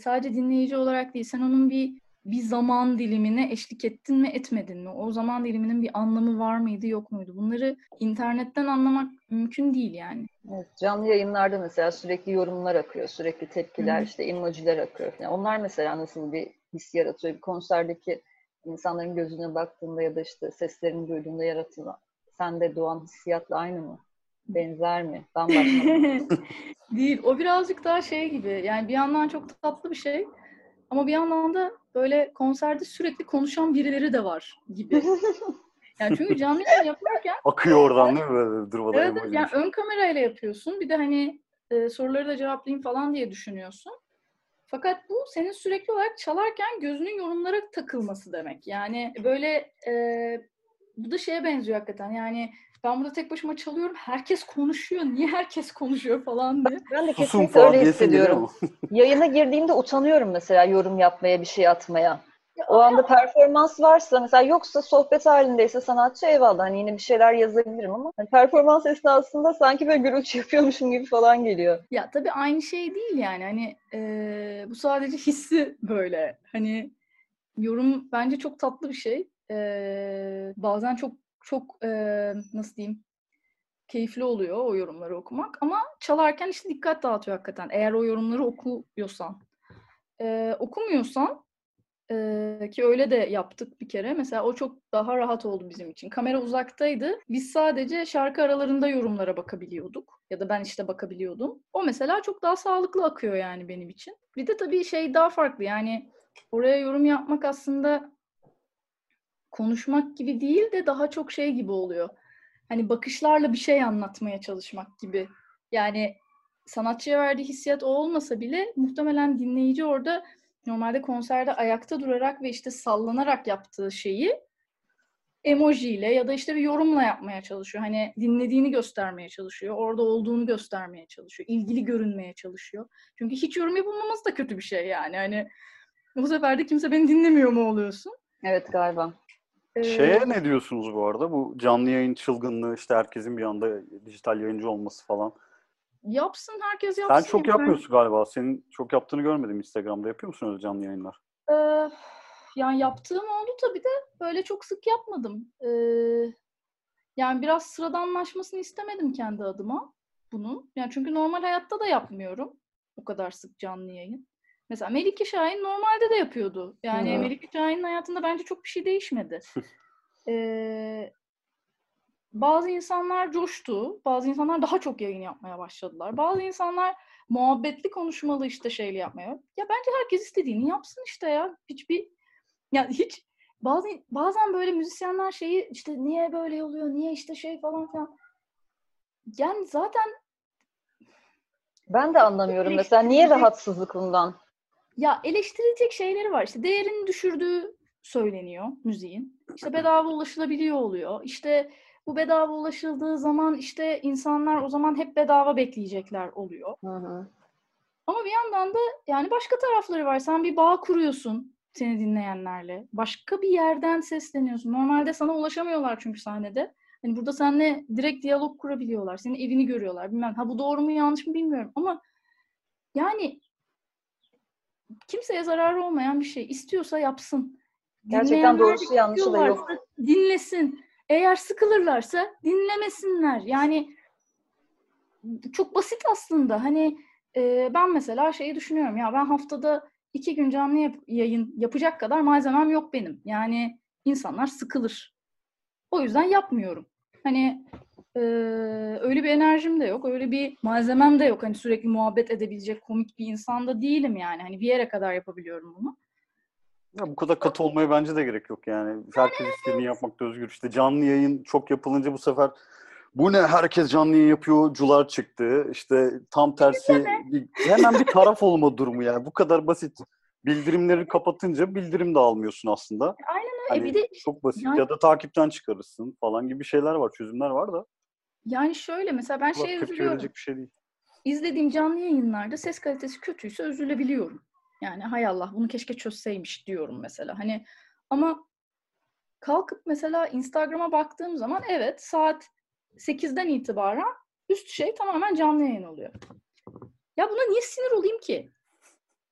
sadece dinleyici olarak değil, sen onun bir zaman dilimine eşlik ettin mi etmedin mi? O zaman diliminin bir anlamı var mıydı yok muydu? Bunları internetten anlamak mümkün değil yani. Evet, canlı yayınlarda mesela sürekli yorumlar akıyor, sürekli tepkiler, işte emojiler akıyor falan. Onlar mesela nasıl bir his yaratıyor? Bir konserdeki insanların gözüne baktığında ya da işte seslerini duyduğunda yaratılan, sende doğan hissiyatla aynı mı? Benzer mi? Bambaşka değil. O birazcık daha şey gibi. Yani bir yandan çok tatlı bir şey. Ama bir yandan da böyle konserde sürekli konuşan birileri de var gibi. Yani çünkü canlı yayın yaparken... Akıyor oradan değil mi? Böyle durmadan evet, yani ön kamerayla yapıyorsun. Bir de hani soruları da cevaplayayım falan diye düşünüyorsun. Fakat bu senin sürekli olarak çalarken gözünün yorumlara takılması demek. Yani böyle... bu da şeye benziyor hakikaten. Yani ben burada tek başıma çalıyorum. Herkes konuşuyor. Niye herkes konuşuyor falan diye. Ben de kesinlikle öyle hissediyorum. Yayına girdiğimde utanıyorum mesela yorum yapmaya, bir şey atmaya. Ya, o anda performans varsa mesela, yoksa sohbet halindeyse sanatçı eyvallah. Hani yine bir şeyler yazabilirim ama hani performans esnasında sanki böyle gürültü yapıyormuşum gibi falan geliyor. Ya tabii aynı şey değil yani. Hani bu sadece hissi böyle. Hani yorum bence çok tatlı bir şey. Bazen çok nasıl diyeyim, keyifli oluyor o yorumları okumak ama çalarken işte dikkat dağıtıyor hakikaten eğer o yorumları okuyorsan. Okumuyorsan ki öyle de yaptık bir kere mesela, o çok daha rahat oldu bizim için. Kamera uzaktaydı, biz sadece şarkı aralarında yorumlara bakabiliyorduk ya da ben işte bakabiliyordum. O mesela çok daha sağlıklı akıyor yani benim için. Bir de tabii şey daha farklı yani, oraya yorum yapmak aslında konuşmak gibi değil de daha çok şey gibi oluyor. Hani bakışlarla bir şey anlatmaya çalışmak gibi. Yani sanatçıya verdiği hissiyat o olmasa bile muhtemelen dinleyici orada normalde konserde ayakta durarak ve işte sallanarak yaptığı şeyi emojiyle ya da işte bir yorumla yapmaya çalışıyor. Hani dinlediğini göstermeye çalışıyor. Orada olduğunu göstermeye çalışıyor. İlgili görünmeye çalışıyor. Çünkü hiç yorum yapılmaması da kötü bir şey yani. Hani bu sefer de kimse beni dinlemiyor mu oluyorsun? Evet galiba. Şeye ne diyorsunuz bu arada? Bu canlı yayın çılgınlığı, işte herkesin bir anda dijital yayıncı olması falan. Yapsın, herkes yapsın. Sen çok yapıyorsun galiba. Senin çok yaptığını görmedim Instagram'da. Yapıyor musun öyle canlı yayınlar? Yani yaptığım oldu tabii de böyle çok sık yapmadım. Yani biraz sıradanlaşmasını istemedim kendi adıma bunun. Yani çünkü normal hayatta da yapmıyorum o kadar sık canlı yayın. Mesela Melike Şahin normalde de yapıyordu. Yani hı, Melike Şahin'in hayatında bence çok bir şey değişmedi. Bazı insanlar coştu. Bazı insanlar daha çok yayın yapmaya başladılar. Bazı insanlar muhabbetli konuşmalı işte şeyle yapmaya. Ya bence herkes istediğini yapsın işte ya. Hiç bazen böyle müzisyenler şeyi işte niye böyle oluyor, niye işte şey falan filan. Yani zaten ben de anlamıyorum mesela niye rahatsızlık bundan. Ya eleştirilecek şeyleri var. İşte değerini düşürdüğü söyleniyor müziğin. İşte bedava ulaşılabiliyor oluyor. İşte bu bedava ulaşıldığı zaman işte insanlar o zaman hep bedava bekleyecekler oluyor. Hı-hı. Ama bir yandan da yani başka tarafları var. Sen bir bağ kuruyorsun seni dinleyenlerle. Başka bir yerden sesleniyorsun. Normalde sana ulaşamıyorlar çünkü sahnede. Hani burada seninle direkt diyalog kurabiliyorlar. Senin evini görüyorlar. Bilmem. Ha bu doğru mu yanlış mı bilmiyorum ama yani kimseye zararı olmayan bir şey. İstiyorsa yapsın. Gerçekten doğrusu yanlışı da yok. Dinlesin. Eğer sıkılırlarsa dinlemesinler. Yani çok basit aslında. Hani ben mesela şeyi düşünüyorum. Ya ben haftada 2 gün canlı yayın yapacak kadar malzemem yok benim. Yani insanlar sıkılır. O yüzden yapmıyorum. Hani öyle bir enerjim de yok. Öyle bir malzemem de yok. Hani sürekli muhabbet edebilecek komik bir insan da değilim yani. Hani bir yere kadar yapabiliyorum bunu. Ya bu kadar katı olmaya bence de gerek yok yani. Herkes istediğini yapmakta özgür. İşte canlı yayın çok yapılınca bu sefer bu ne herkes canlı yayın yapıyor, cular çıktı. İşte tam tersi hemen bir taraf olma durumu yani. Bu kadar basit. Bildirimleri kapatınca bildirim de almıyorsun aslında. Aynen öyle. Hani bir de çok basit yani, ya da takipten çıkarırsın falan gibi şeyler var, çözümler var da. Yani şöyle mesela ben şeye üzülüyorum. Bir şey değil. İzlediğim canlı yayınlarda ses kalitesi kötüyse üzülebiliyorum. Yani hay Allah bunu keşke çözseymiş diyorum mesela. Hani ama kalkıp mesela Instagram'a baktığım zaman evet saat 8'den itibaren üst şey tamamen canlı yayın oluyor. Ya buna niye sinir olayım ki?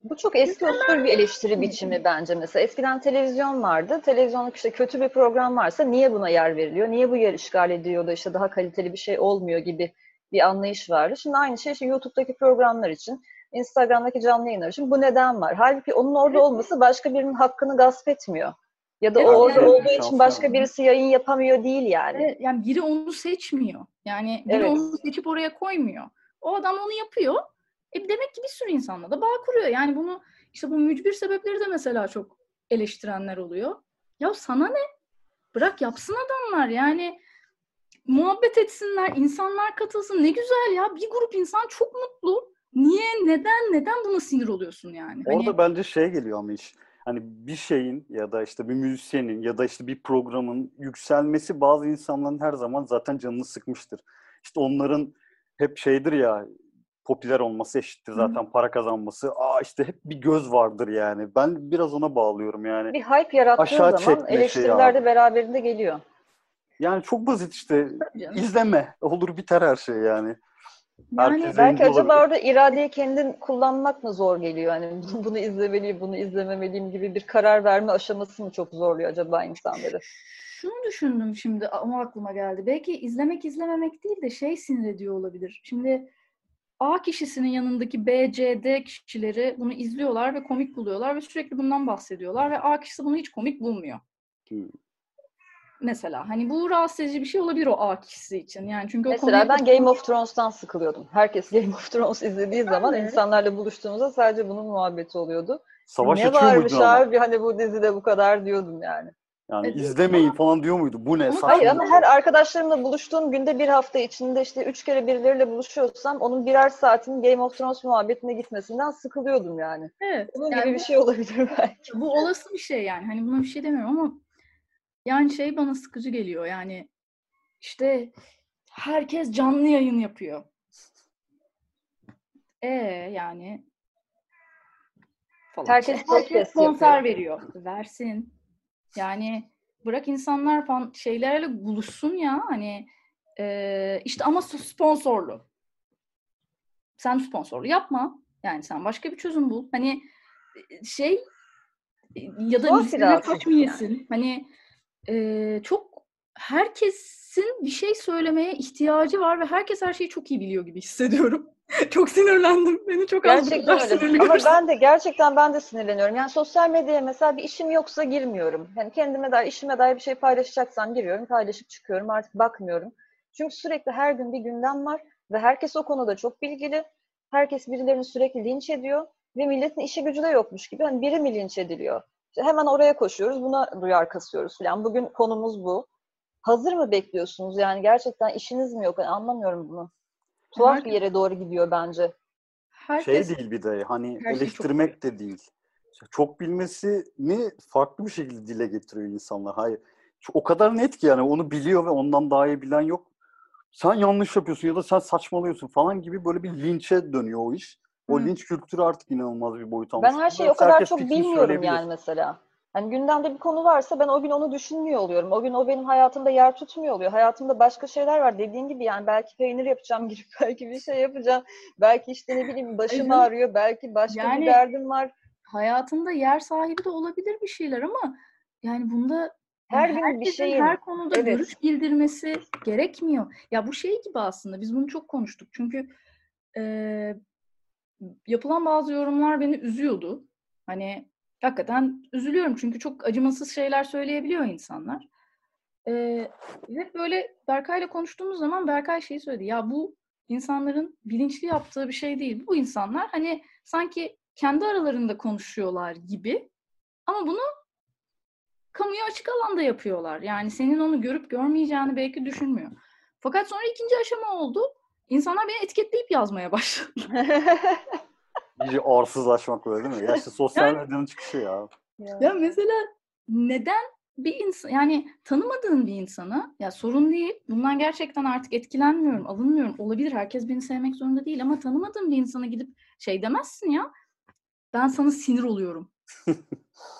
Bu çok eski usul bir eleştiri biçimi bence mesela. Eskiden televizyon vardı. Televizyonluk işte kötü bir program varsa niye buna yer veriliyor? Niye bu yer işgal ediyor da işte daha kaliteli bir şey olmuyor gibi bir anlayış vardı. Şimdi aynı şey işte YouTube'daki programlar için, Instagram'daki canlı yayınlar için bu neden var? Halbuki onun orada olması başka birinin hakkını gasp etmiyor. Ya da evet, o orada yani olduğu için başka birisi yayın yapamıyor değil yani. Evet, yani biri onu seçmiyor. Yani biri onu seçip oraya koymuyor. O adam onu yapıyor. Demek ki bir sürü insanla da bağ kuruyor. Yani bunu işte bu mücbir sebepleri de mesela çok eleştirenler oluyor. Ya sana ne? Bırak yapsın adamlar yani. Muhabbet etsinler, insanlar katılsın. Ne güzel ya. Bir grup insan çok mutlu. Niye, neden buna sinir oluyorsun yani? Orada hani bence şey geliyor ama iş. Hani bir şeyin ya da işte bir müzisyenin ya da işte bir programın yükselmesi bazı insanların her zaman zaten canını sıkmıştır. İşte onların hep şeydir ya, popüler olması eşittir zaten para kazanması. İşte hep bir göz vardır yani. Ben biraz ona bağlıyorum yani. Bir hype yarattığı zaman eleştiriler de beraberinde geliyor. Yani çok basit işte. İzleme. Olur biter her şey yani. Yani belki acaba orada iradeyi kendin kullanmak mı zor geliyor? Yani bunu izlemeliyim, bunu izlememeliyim gibi bir karar verme aşaması mı çok zorluyor acaba insanları? Şunu düşündüm şimdi ama aklıma geldi. Belki izlemek izlememek değil de şey sinir ediyor olabilir. Şimdi A kişisinin yanındaki B, C, D kişileri bunu izliyorlar ve komik buluyorlar ve sürekli bundan bahsediyorlar ve A kişisi bunu hiç komik bulmuyor. Mesela hani bu rahatsız edici bir şey olabilir o A kişisi için. Yani çünkü mesela ben Game of Thrones'tan sıkılıyordum. Herkes Game of Thrones izlediği zaman insanlarla buluştuğumuzda sadece bunun muhabbeti oluyordu. Savaş ne varmış abi hani bu dizide bu kadar diyordum yani. Yani evet, izlemeyin falan diyor muydu? Bu ne? Hayır ama her arkadaşlarımla buluştuğum günde bir hafta içinde işte 3 kere birileriyle buluşuyorsam onun birer saatin Game of Thrones muhabbetine gitmesinden sıkılıyordum yani. Evet. Bunun yani gibi bir şey olabilir belki. Bu olası bir şey yani. Hani buna bir şey demiyorum ama yani şey bana sıkıcı geliyor yani işte herkes canlı yayın yapıyor. Yani falan. Herkes konser veriyor. Versin. Yani bırak insanlar falan şeylerle buluşsun ya hani işte ama sponsorlu. Sen sponsorlu yapma. Yani sen başka bir çözüm bul. Hani şey ya da listene kaç mı yesin? Hani çok herkesin bir şey söylemeye ihtiyacı var ve herkes her şeyi çok iyi biliyor gibi hissediyorum. Çok sinirlendim. Beni çok gerçekten öyle. Ama ben de sinirleniyorum. Yani sosyal medyaya mesela bir işim yoksa girmiyorum. Yani kendime dair, işime dair bir şey paylaşacaksam giriyorum, paylaşıp çıkıyorum. Artık bakmıyorum. Çünkü sürekli her gün bir gündem var ve herkes o konuda çok bilgili. Herkes birilerini sürekli linç ediyor ve milletin işi gücü de yokmuş gibi. Hani biri mi linç ediliyor? İşte hemen oraya koşuyoruz, buna duyar kasıyoruz falan. Bugün konumuz bu. Hazır mı bekliyorsunuz? Yani gerçekten işiniz mi yok? Yani anlamıyorum bunu. Tuhaf bir yere doğru gidiyor bence. Herkes, şey değil bir de hani eleştirmek de değil. Çok bilmesini farklı bir şekilde dile getiriyor insanlar. Hayır. O kadar net ki yani onu biliyor ve ondan daha iyi bilen yok. Sen yanlış yapıyorsun ya da sen saçmalıyorsun falan gibi böyle bir linçe dönüyor o iş. O linç kültürü artık inanılmaz bir boyut almış. Ben her şeyi o kadar çok bilmiyorum yani mesela. Hani gündemde bir konu varsa ben o gün onu düşünmüyor oluyorum. O gün o benim hayatımda yer tutmuyor oluyor. Hayatımda başka şeyler var dediğin gibi yani belki peynir yapacağım girip belki bir şey yapacağım. Belki işte ne bileyim başım ağrıyor. Belki başka yani, bir derdim var. Hayatında yer sahibi de olabilir bir şeyler ama yani bunda her gün bir şeyin her konuda görüş bildirmesi gerekmiyor. Ya bu şey gibi aslında biz bunu çok konuştuk. Çünkü yapılan bazı yorumlar beni üzüyordu. Hani hakikaten üzülüyorum çünkü çok acımasız şeyler söyleyebiliyor insanlar. Ve böyle Berkay'la konuştuğumuz zaman Berkay şeyi söyledi. Ya bu insanların bilinçli yaptığı bir şey değil. Bu insanlar hani sanki kendi aralarında konuşuyorlar gibi ama bunu kamuya açık alanda yapıyorlar. Yani senin onu görüp görmeyeceğini belki düşünmüyor. Fakat sonra ikinci aşama oldu. İnsanlar beni etiketleyip yazmaya başladı. İyice arsızlaşmak öyle değil mi? Gerçi sosyal medyanın çıkışı ya. Ya mesela neden bir insan yani tanımadığın bir insana ya sorun değil. Bundan gerçekten artık etkilenmiyorum, alınmıyorum. Olabilir herkes beni sevmek zorunda değil ama tanımadığın bir insana gidip şey demezsin ya. Ben sana sinir oluyorum.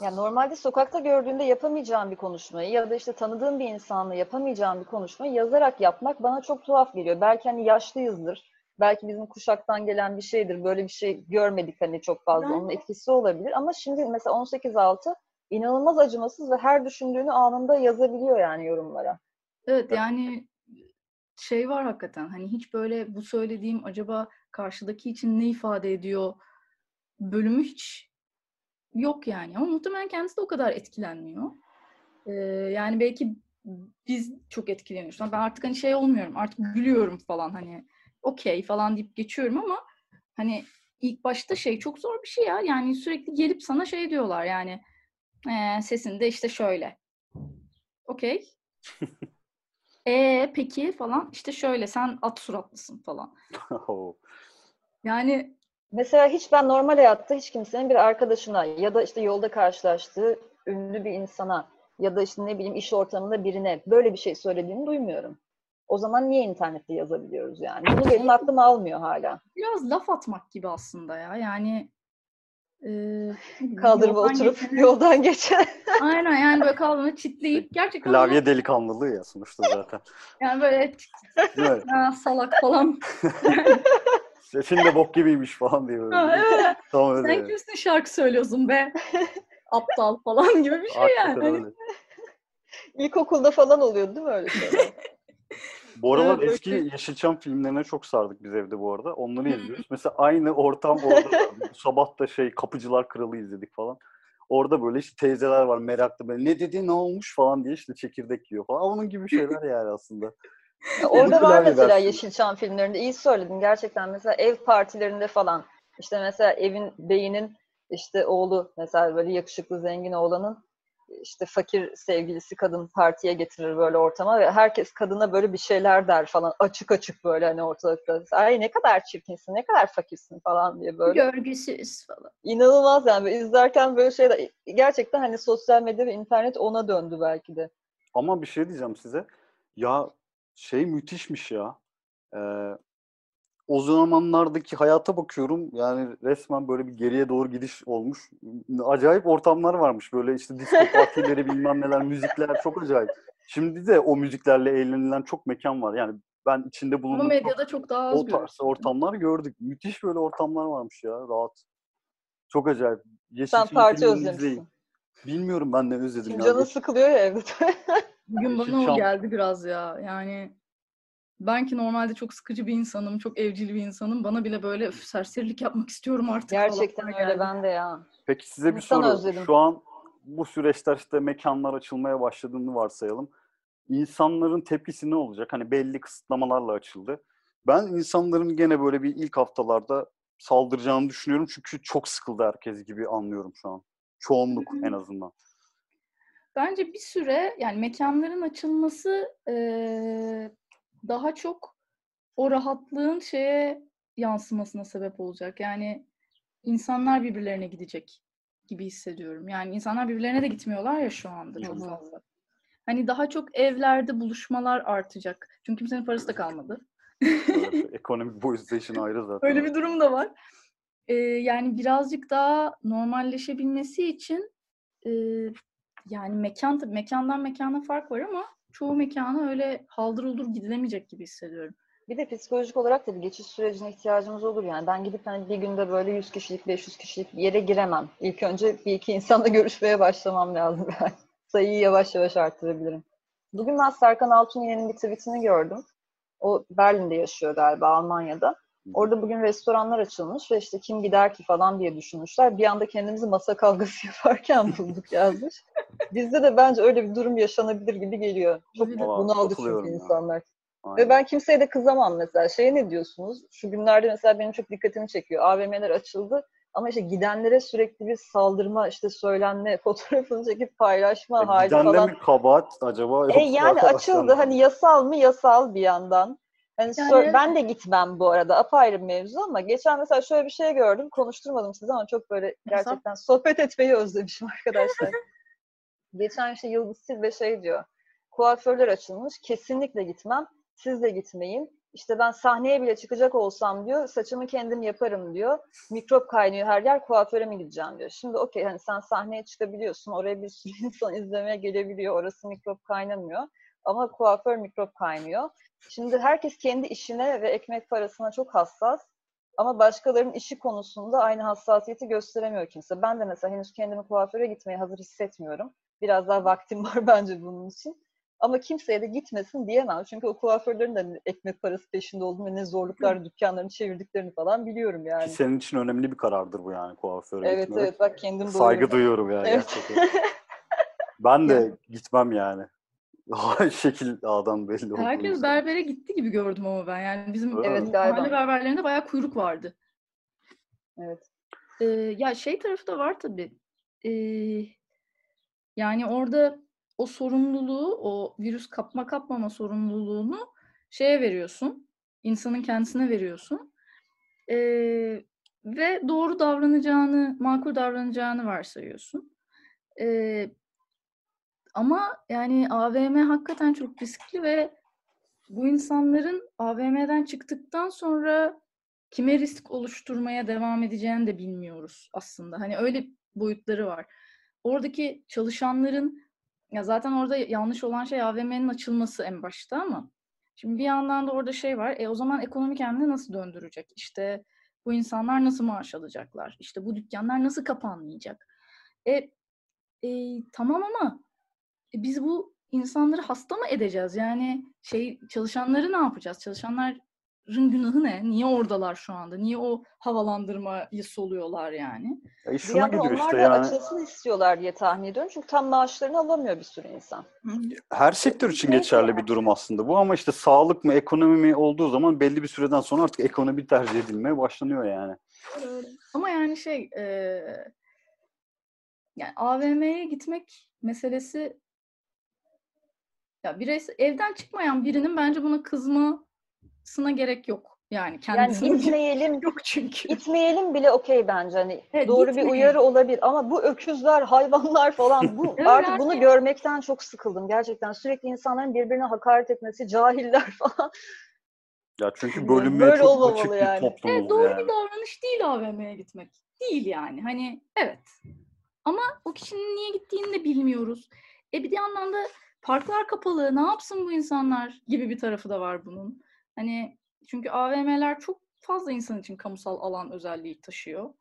Ya normalde sokakta gördüğünde yapamayacağım bir konuşmayı ya da işte tanıdığım bir insanla yapamayacağım bir konuşmayı yazarak yapmak bana çok tuhaf geliyor. Belki hani yaşlıyızdır. Belki bizim kuşaktan gelen bir şeydir. Böyle bir şey görmedik hani çok fazla. Onun etkisi olabilir. Ama şimdi mesela 18-6 inanılmaz acımasız ve her düşündüğünü anında yazabiliyor yani yorumlara. Evet yani şey var hakikaten. Hani hiç böyle bu söylediğim acaba karşıdaki için ne ifade ediyor bölümü hiç yok yani. Ama muhtemelen kendisi de o kadar etkilenmiyor. Yani belki biz çok etkileniyoruz. Ben artık hani şey olmuyorum. Artık gülüyorum falan hani. Okey falan deyip geçiyorum ama hani ilk başta şey çok zor bir şey ya. Yani sürekli gelip sana şey diyorlar yani sesinde işte şöyle. Okey. Peki falan işte şöyle sen at suratlısın falan. Yani mesela hiç ben normal hayatta hiç kimsenin bir arkadaşına ya da işte yolda karşılaştığı ünlü bir insana ya da işte ne bileyim iş ortamında birine böyle bir şey söylediğini duymuyorum. O zaman niye internette yazabiliyoruz yani? Bunu benim aklım almıyor hala. Biraz laf atmak gibi aslında ya. Yani kaldırıma oturup yoldan geçen. Aynen yani böyle kaldırıma çitleyip gerçekten. Klavye ona... delikanlılığı ya sonuçta zaten. Yani böyle salak falan. Sesin de bok gibiymiş falan diyor. Evet. Tamam öyle. Sen kimsin şarkı söylüyorsun be? Aptal falan gibi bir şey hakikaten yani. Öyle. İlkokulda falan oluyordu değil mi öyle şeyler? Bu aralar evet, eski Yeşilçam filmlerine çok sardık biz evde bu arada. Onları izliyoruz. Mesela aynı ortam orada. Bu sabah da şey Kapıcılar Kralı izledik falan. Orada böyle işte teyzeler var meraklı böyle ne dedi ne olmuş falan diye işte çekirdek yiyor falan. Onun gibi şeyler yani aslında. Ya orada var mesela Yeşilçam filmlerinde iyi söyledin gerçekten mesela ev partilerinde falan. İşte mesela evin beyinin işte oğlu mesela böyle yakışıklı zengin oğlanın işte fakir sevgilisi kadın partiye getirir böyle ortama ve herkes kadına böyle bir şeyler der falan, açık açık böyle hani ortalıkta. Ay ne kadar çirkinsin, ne kadar fakirsin falan diye böyle. Görgüsüz falan. İnanılmaz yani. Böyle izlerken böyle şeyler gerçekten hani sosyal medya ve internet ona döndü belki de. Ama bir şey diyeceğim size. Ya şey müthişmiş ya. O zamanlardaki hayata bakıyorum yani resmen böyle bir geriye doğru gidiş olmuş. Acayip ortamlar varmış böyle işte disco partileri bilmem neler, müzikler çok acayip. Şimdi de o müziklerle eğlenilen çok mekan var. Yani ben içinde bulunduğum medyada çok daha az o tarz ortamlar gördük. Müthiş böyle ortamlar varmış ya, rahat. Çok acayip. Yeşil sen parti özlemişsin. Bilmiyorum ben de özledim. Şimdi canın sıkılıyor ya evde. Bugün bana o geldi biraz ya yani. Ben ki normalde çok sıkıcı bir insanım, çok evcil bir insanım. Bana bile böyle serserilik yapmak istiyorum artık. Gerçekten öyle geldi. Ben de ya. Peki size bir soru. Özledim. Şu an bu süreçte işte mekanlar açılmaya başladığını varsayalım. İnsanların tepkisi ne olacak? Hani belli kısıtlamalarla açıldı. Ben insanların gene böyle bir ilk haftalarda saldıracağını düşünüyorum. Çünkü çok sıkıldı herkes gibi anlıyorum şu an. Çoğunluk en azından. Bence bir süre yani mekanların açılması... daha çok o rahatlığın şeye yansımasına sebep olacak. Yani insanlar birbirlerine gidecek gibi hissediyorum. Yani insanlar birbirlerine de gitmiyorlar ya şu anda çok fazla. Hani daha çok evlerde buluşmalar artacak. Çünkü kimsenin parası da kalmadı. Evet, ekonomik boyutta işin ayrı zaten. Öyle bir durum da var. Yani birazcık daha normalleşebilmesi için yani mekandan mekana fark var ama çoğu mekana öyle haldır uldur gidilemeyecek gibi hissediyorum. Bir de psikolojik olarak da bir geçiş sürecine ihtiyacımız olur yani. Ben gidip hani bir günde böyle 100 kişilik, 500 kişilik yere giremem. İlk önce bir iki insanla görüşmeye başlamam lazım ben. Sayıyı yavaş yavaş arttırabilirim. Bugün ben Serkan Altuniye'nin bir tweetini gördüm. O Berlin'de yaşıyor galiba, Almanya'da. Orada bugün restoranlar açılmış ve işte kim gider ki falan diye düşünmüşler. Bir anda kendimizi masa kavgası yaparken bulduk yazmış. Bizde de bence öyle bir durum yaşanabilir gibi geliyor. Çok bunaldı çünkü insanlar. Ve ben kimseye de kızamam mesela. Şeye ne diyorsunuz? Şu günlerde mesela benim çok dikkatimi çekiyor. AVM'ler açıldı ama işte gidenlere sürekli bir saldırma, işte söylenme, fotoğrafını çekip paylaşma hali falan. Giden de mi kabahat acaba? Yani açıldı. Hani yasal mı? Yasal bir yandan. Yani ben de gitmem bu arada, apayrı bir mevzu ama geçen mesela şöyle bir şey gördüm, konuşturmadım size ama çok böyle gerçekten sohbet etmeyi özlemişim arkadaşlar. Geçen işte Yıldız Silve şey diyor, kuaförler açılmış, kesinlikle gitmem, siz de gitmeyin. İşte ben sahneye bile çıkacak olsam diyor, saçımı kendim yaparım diyor. Mikrop kaynıyor her yer, kuaföre mi gideceğim diyor. Şimdi okey hani sen sahneye çıkabiliyorsun, oraya bir sürü insan izlemeye gelebiliyor, orası mikrop kaynamıyor. Ama kuaför mikrop kaynıyor. Şimdi herkes kendi işine ve ekmek parasına çok hassas. Ama başkalarının işi konusunda aynı hassasiyeti gösteremiyor kimse. Ben de mesela henüz kendimi kuaföre gitmeye hazır hissetmiyorum. Biraz daha vaktim var bence bunun için. Ama kimseye de gitmesin diyemem. Çünkü o kuaförlerin de ekmek parası peşinde olduğunu ve ne zorluklar dükkanlarını çevirdiklerini falan biliyorum yani. Ki senin için önemli bir karardır bu yani kuaföre gitmek. Evet evet bak kendim doğru. Saygı duyuyorum yani. Evet. Ben de gitmem yani. Şekil adam belli oldu. Herkes berbere gitti gibi gördüm ama ben. Yani bizim mahalle berberlerinde bayağı kuyruk vardı. Evet. Ya şey tarafı da var tabii. Yani orada o sorumluluğu, o virüs kapmama sorumluluğunu şeye veriyorsun. İnsanın kendisine veriyorsun. Ve doğru davranacağını, makul davranacağını varsayıyorsun. Ama yani AVM hakikaten çok riskli ve bu insanların AVM'den çıktıktan sonra kime risk oluşturmaya devam edeceğini de bilmiyoruz aslında. Hani öyle boyutları var. Oradaki çalışanların, ya zaten orada yanlış olan şey AVM'nin açılması en başta ama şimdi bir yandan da orada şey var, o zaman ekonomi kendini nasıl döndürecek? İşte bu insanlar nasıl maaş alacaklar? İşte bu dükkanlar nasıl kapanmayacak? Tamam ama biz bu insanları hasta mı edeceğiz? Yani çalışanları ne yapacağız? Çalışanların günahı ne? Niye oradalar şu anda? Niye o havalandırmayı soluyorlar yani? Bir yandan onlar işte da yani açılsın istiyorlar diye tahmin ediyorum. Çünkü tam maaşlarını alamıyor bir sürü insan. Her sektör için geçerli bir durum aslında bu. Ama işte sağlık mı, ekonomi mi olduğu zaman belli bir süreden sonra artık ekonomi tercih edilmeye başlanıyor yani. Ama yani yani AVM'ye gitmek meselesi, ya bireysel, evden çıkmayan birinin bence buna kızmasına gerek yok. Yani kendisini yani gitmeyelim yok çünkü. Gitmeyelim bile okey bence. Hani evet, doğru gitmeyelim. Bir uyarı olabilir ama bu öküzler, hayvanlar falan bu artık bunu görmekten çok sıkıldım. Gerçekten sürekli insanların birbirine hakaret etmesi, cahiller falan. Ya çünkü bölünmeye böyle çok açık yani. Bir toplumuz. Evet, doğru yani. Bir davranış değil AVM'ye gitmek. Değil yani. Hani evet. Ama o kişinin niye gittiğini de bilmiyoruz. Bir de yandan da parklar kapalı. Ne yapsın bu insanlar gibi bir tarafı da var bunun. Hani çünkü AVM'ler çok fazla insan için kamusal alan özelliği taşıyor.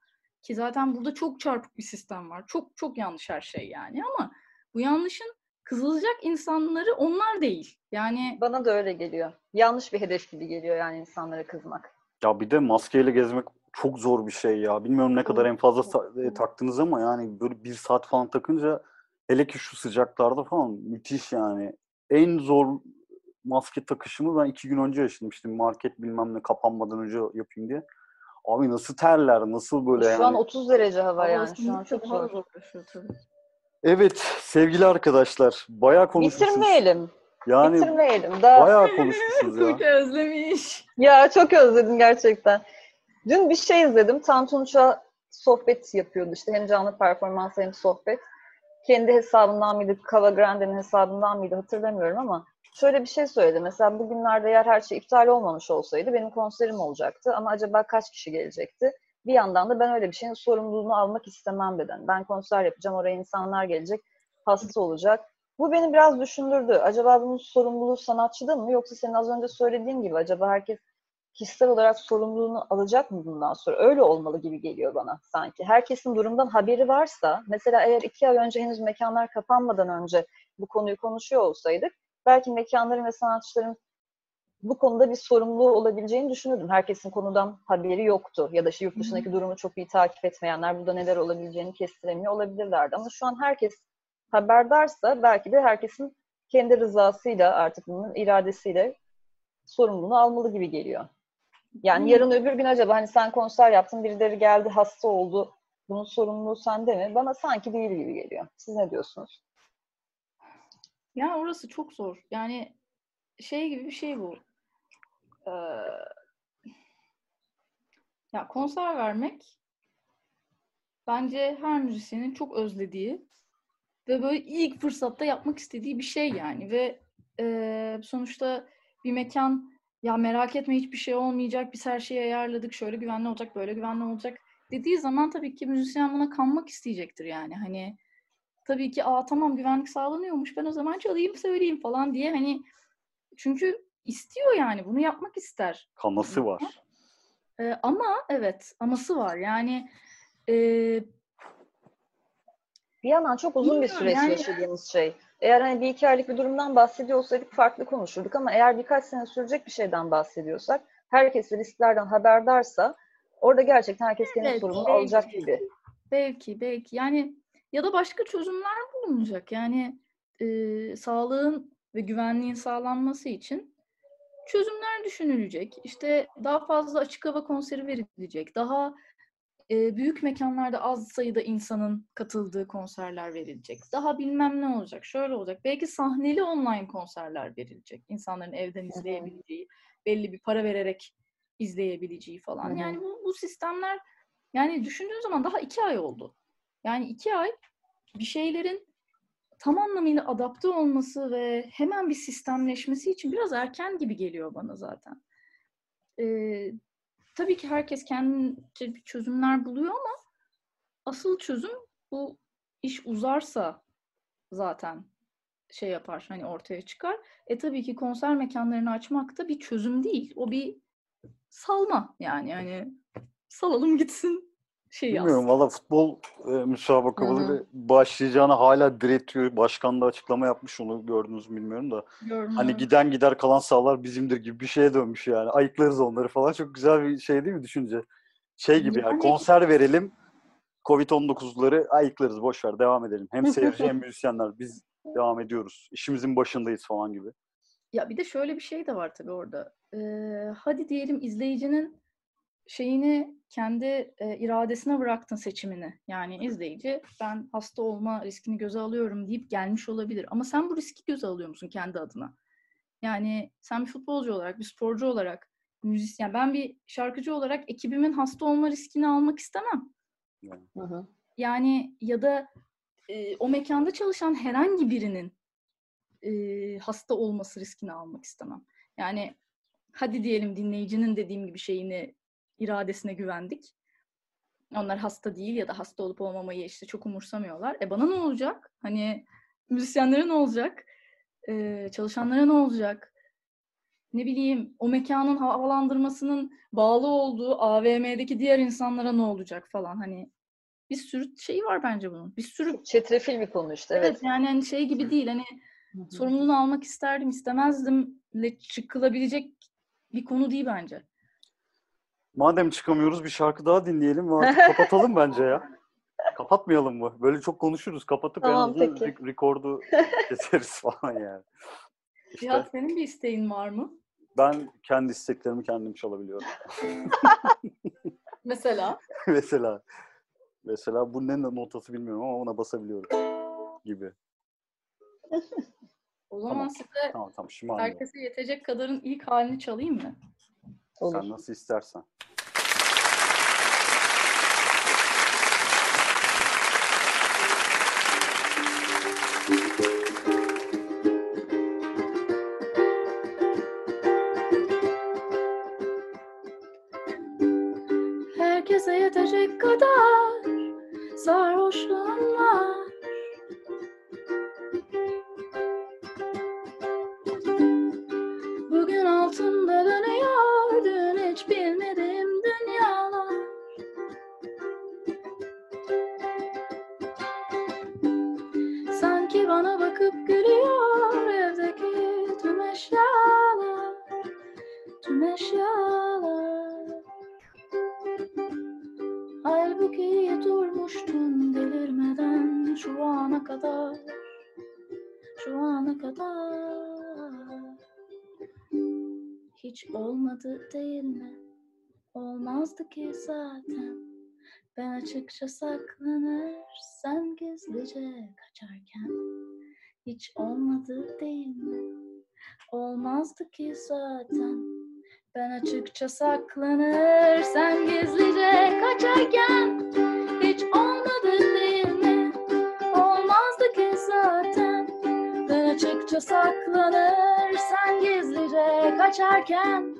Ki zaten burada çok çarpık bir sistem var. Çok çok yanlış her şey yani ama bu yanlışın kızılacak insanları onlar değil. Yani bana da öyle geliyor. Yanlış bir hedef gibi geliyor yani insanlara kızmak. Ya bir de maskeyle gezmek çok zor bir şey ya. Bilmiyorum ne kadar en fazla taktınız ama yani böyle 1 saat falan takınca hele ki şu sıcaklarda falan müthiş yani. En zor maske takışımı ben 2 gün önce yaşamıştım. Market bilmem ne kapanmadan önce yapayım diye. Abi nasıl terler, nasıl böyle şu yani. Şu an 30 derece hava yani. Şu an çok zor. Evet sevgili arkadaşlar bayağı konuşmuşsunuz. Bitirmeyelim. Yani bitirmeyelim. Daha... Bayağı konuşmuşsunuz ya. Çok özlemiş. Ya çok özledim gerçekten. Dün bir şey izledim. Tantu Uç'a sohbet yapıyordu işte. Hem canlı performans hem sohbet. Kendi hesabından mıydı? Cava Grande'nin hesabından mıydı? Hatırlamıyorum ama şöyle bir şey söyledi. Mesela bugünlerde eğer her şey iptal olmamış olsaydı benim konserim olacaktı. Ama acaba kaç kişi gelecekti? Bir yandan da ben öyle bir şeyin sorumluluğunu almak istemem dedim. Ben konser yapacağım, oraya insanlar gelecek, hasta olacak. Bu beni biraz düşündürdü. Acaba bunun sorumluluğu sanatçıda mı? Yoksa senin az önce söylediğin gibi acaba herkes kişisel olarak sorumluluğunu alacak mı bundan sonra? Öyle olmalı gibi geliyor bana sanki. Herkesin durumdan haberi varsa, mesela eğer 2 ay önce henüz mekanlar kapanmadan önce bu konuyu konuşuyor olsaydık, belki mekanların ve sanatçıların bu konuda bir sorumluluğu olabileceğini düşünürdüm. Herkesin konudan haberi yoktu. Ya da işte yurt dışındaki durumu çok iyi takip etmeyenler burada neler olabileceğini kestiremiyor olabilirlerdi. Ama şu an herkes haberdarsa belki de herkesin kendi rızasıyla artık bunun iradesiyle sorumluluğunu almalı gibi geliyor. Yani yarın öbür gün acaba hani sen konser yaptın, birileri geldi, hasta oldu. Bunun sorumluluğu sende mi? Bana sanki değil gibi geliyor. Siz ne diyorsunuz? Ya orası çok zor. Yani şey gibi bir şey bu. Ya konser vermek bence her müzisyenin çok özlediği ve böyle ilk fırsatta yapmak istediği bir şey yani ve sonuçta bir mekan ya merak etme hiçbir şey olmayacak, biz her şeyi ayarladık, şöyle güvenli olacak, böyle güvenli olacak dediği zaman tabii ki müzisyen buna kanmak isteyecektir yani hani tabii ki tamam güvenlik sağlanıyormuş ben o zaman çalayım söyleyeyim falan diye hani çünkü istiyor yani bunu yapmak ister. Kaması var. Ama evet aması var yani bir yandan çok uzun bir süreç yani... yaşadığımız şey. Eğer hani 1-2 aylık bir durumdan bahsediyor olsaydık farklı konuşurduk ama eğer birkaç sene sürecek bir şeyden bahsediyorsak herkes risklerden haberdarsa orada gerçekten herkes kendi sorumluluğunu alacak gibi. Belki yani ya da başka çözümler bulunacak yani sağlığın ve güvenliğin sağlanması için çözümler düşünülecek. İşte daha fazla açık hava konseri verilecek. Daha büyük mekanlarda az sayıda insanın katıldığı konserler verilecek. Daha bilmem ne olacak, şöyle olacak. Belki sahneli online konserler verilecek. İnsanların evden izleyebileceği, belli bir para vererek izleyebileceği falan. Hı-hı. Yani bu sistemler, yani düşündüğün zaman daha 2 ay oldu. Yani 2 ay bir şeylerin tam anlamıyla adapte olması ve hemen bir sistemleşmesi için biraz erken gibi geliyor bana zaten. Tabii ki herkes kendince bir çözümler buluyor ama asıl çözüm bu iş uzarsa zaten şey yapar, hani ortaya çıkar. Tabii ki konser mekanlarını açmak da bir çözüm değil. O bir salma yani. Hani salalım gitsin şeyi aslında. Bilmiyorum valla futbol müsabakaları başlayacağına hala diretiyor. Başkan da açıklama yapmış onu gördünüz mü bilmiyorum da. Görmüyorum. Hani giden gider kalan sağlar bizimdir gibi bir şeye dönmüş yani. Ayıklarız onları falan. Çok güzel bir şey değil mi düşünce? Şey gibi yani konser verelim. Covid-19'ları ayıklarız boşver devam edelim. Hem seyirci hem müzisyenler biz devam ediyoruz. İşimizin başındayız falan gibi. Ya bir de şöyle bir şey de var tabii orada. Hadi diyelim izleyicinin şeyini kendi iradesine bıraktın seçimini. Yani izleyici ben hasta olma riskini göze alıyorum deyip gelmiş olabilir. Ama sen bu riski göze alıyor musun kendi adına? Yani sen bir futbolcu olarak, bir sporcu olarak, müzisyen, ben bir şarkıcı olarak ekibimin hasta olma riskini almak istemem. Hı-hı. Yani ya da o mekanda çalışan herhangi birinin hasta olması riskini almak istemem. Yani hadi diyelim dinleyicinin dediğim gibi şeyini, iradesine güvendik. Onlar hasta değil ya da hasta olup olmamayı işte çok umursamıyorlar. Bana ne olacak? Hani müzisyenlere ne olacak? Çalışanlara ne olacak? Ne bileyim, o mekanın havalandırmasının bağlı olduğu AVM'deki diğer insanlara ne olacak falan, hani bir sürü şey var bence bunun. Bir sürü çetrefil bir konu işte. Evet, evet yani hani şey gibi değil, hani sorumluluğunu almak isterdim istemezdim ile çıkılabilecek bir konu değil bence. Madem çıkamıyoruz bir şarkı daha dinleyelim ve artık kapatalım bence ya. Kapatmayalım mı? Böyle çok konuşuruz. Kapatıp tamam, en azından rekordu keseriz falan yani. İşte. Ya senin bir isteğin var mı? Ben kendi isteklerimi kendim çalabiliyorum. Mesela? Mesela bu ne notası bilmiyorum ama ona basabiliyorum gibi. O zaman tamam. Size tamam, herkese yetecek kadarın ilk halini çalayım mı? Olur. Sen nasıl istersen. Herkese yetecek kadar sarhoşluğum var. Bugün altında dönüyor dün hiç bilmediğim dünyalar. Sanki bana bakıp gülüyor evdeki tüm eşyalar, tüm eşyalar. Halbuki durmuştun delirmeden şu ana kadar, şu ana kadar. Hiç olmadı değil mi? Olmazdı ki zaten. Ben açıkça saklanır, sen gizlice kaçarken. Hiç olmadı değil mi? Olmazdı ki zaten. Ben açıkça saklanır, sen gizlice kaçarken. Hiç olmadı değil mi? Olmazdı ki zaten. Ben açıkça saklanır, sen gizlice kaçarken.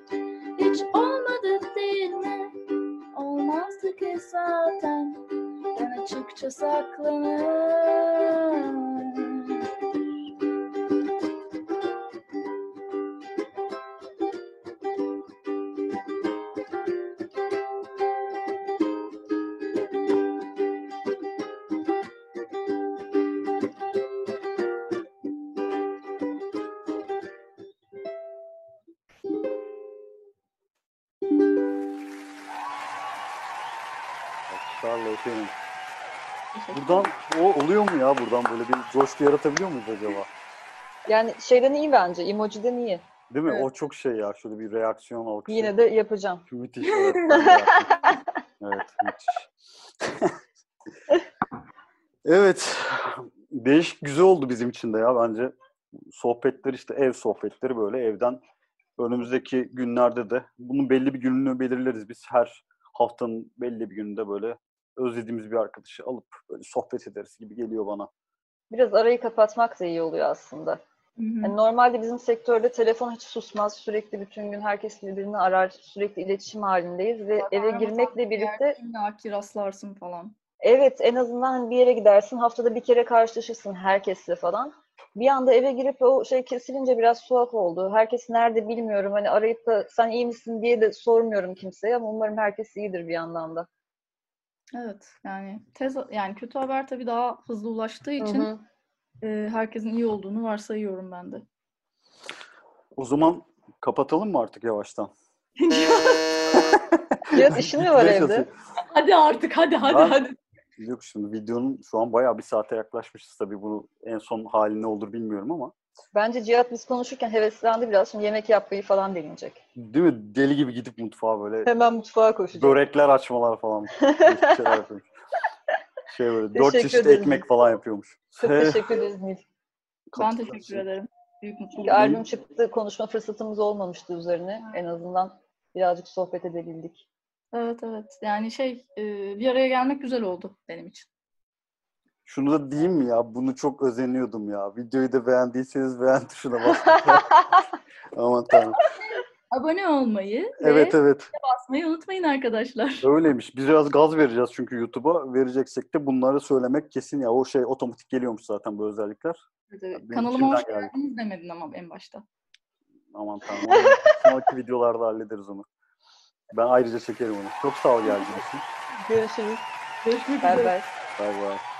Hiç olmadı değil mi? Olmazdı ki zaten. Ben açıkça saklanır. Buradan o oluyor mu ya? Buradan böyle bir coşku yaratabiliyor muyuz acaba? Yani şeyden iyi bence. Emojiden iyi. Değil mi? Evet. O çok şey ya. Şöyle bir reaksiyon alkışı. Yine de yapacağım. Müthiş. Evet, evet müthiş. Evet. Değişik güzel oldu bizim için de ya bence. Sohbetler işte ev sohbetleri böyle evden. Önümüzdeki günlerde de bunun belli bir gününü belirleriz biz. Her haftanın belli bir gününde böyle özlediğimiz bir arkadaşı alıp böyle sohbet ederiz gibi geliyor bana. Biraz arayı kapatmak da iyi oluyor aslında. Yani normalde bizim sektörde telefon hiç susmaz. Sürekli bütün gün herkes birbirini arar. Sürekli iletişim halindeyiz ve eve girmekle birlikte illaki rastlarsın falan. Evet, en azından bir yere gidersin. Haftada bir kere karşılaşırsın herkesle falan. Bir anda eve girip o şey kesilince biraz soğuk oldu. Herkes nerede bilmiyorum. Hani arayıp da sen iyi misin diye de sormuyorum kimseye ama umarım herkes iyidir bir yandan da. Evet yani yani kötü haber tabii daha hızlı ulaştığı için herkesin iyi olduğunu varsayıyorum ben de. O zaman kapatalım mı artık yavaştan? Biraz işin mi var evde? Hadi artık hadi. Yok şimdi videonun şu an bayağı bir saate yaklaşmışız tabii bunu en son hali ne olur bilmiyorum ama Bence Cihat biz konuşurken heveslendi biraz. Şimdi yemek yapmayı falan deneyecek. Değil mi? Deli gibi gidip mutfağa böyle. Hemen mutfağa koşacak. Börekler açmalar falan. Şey böyle 4 çeşit ekmek falan yapıyormuş. Çok teşekkür ederiz Nil. Ben teşekkür ederim. Büyük mutluluk. Albüm çıktı. Konuşma fırsatımız olmamıştı üzerine. Evet. En azından birazcık sohbet edebildik. Evet evet. Yani şey bir araya gelmek güzel oldu benim için. Şunu da diyeyim mi ya? Bunu çok özeniyordum ya. Videoyu da beğendiyseniz beğen tuşuna basın. Aman tanrım. Abone olmayı evet, ve evet. Basmayı unutmayın arkadaşlar. Öyleymiş. Biraz gaz vereceğiz çünkü YouTube'a. Vereceksek de bunları söylemek kesin ya. O şey otomatik geliyormuş zaten bu özellikler. Evet. Kanalıma hoş geldiniz demedin ama en başta. Aman tanrım. Sonraki videolarda hallederiz onu. Ben ayrıca çekerim onu. Çok sağ ol geldiğiniz için. Görüşürüz. Görüşmek üzere. Bye bye.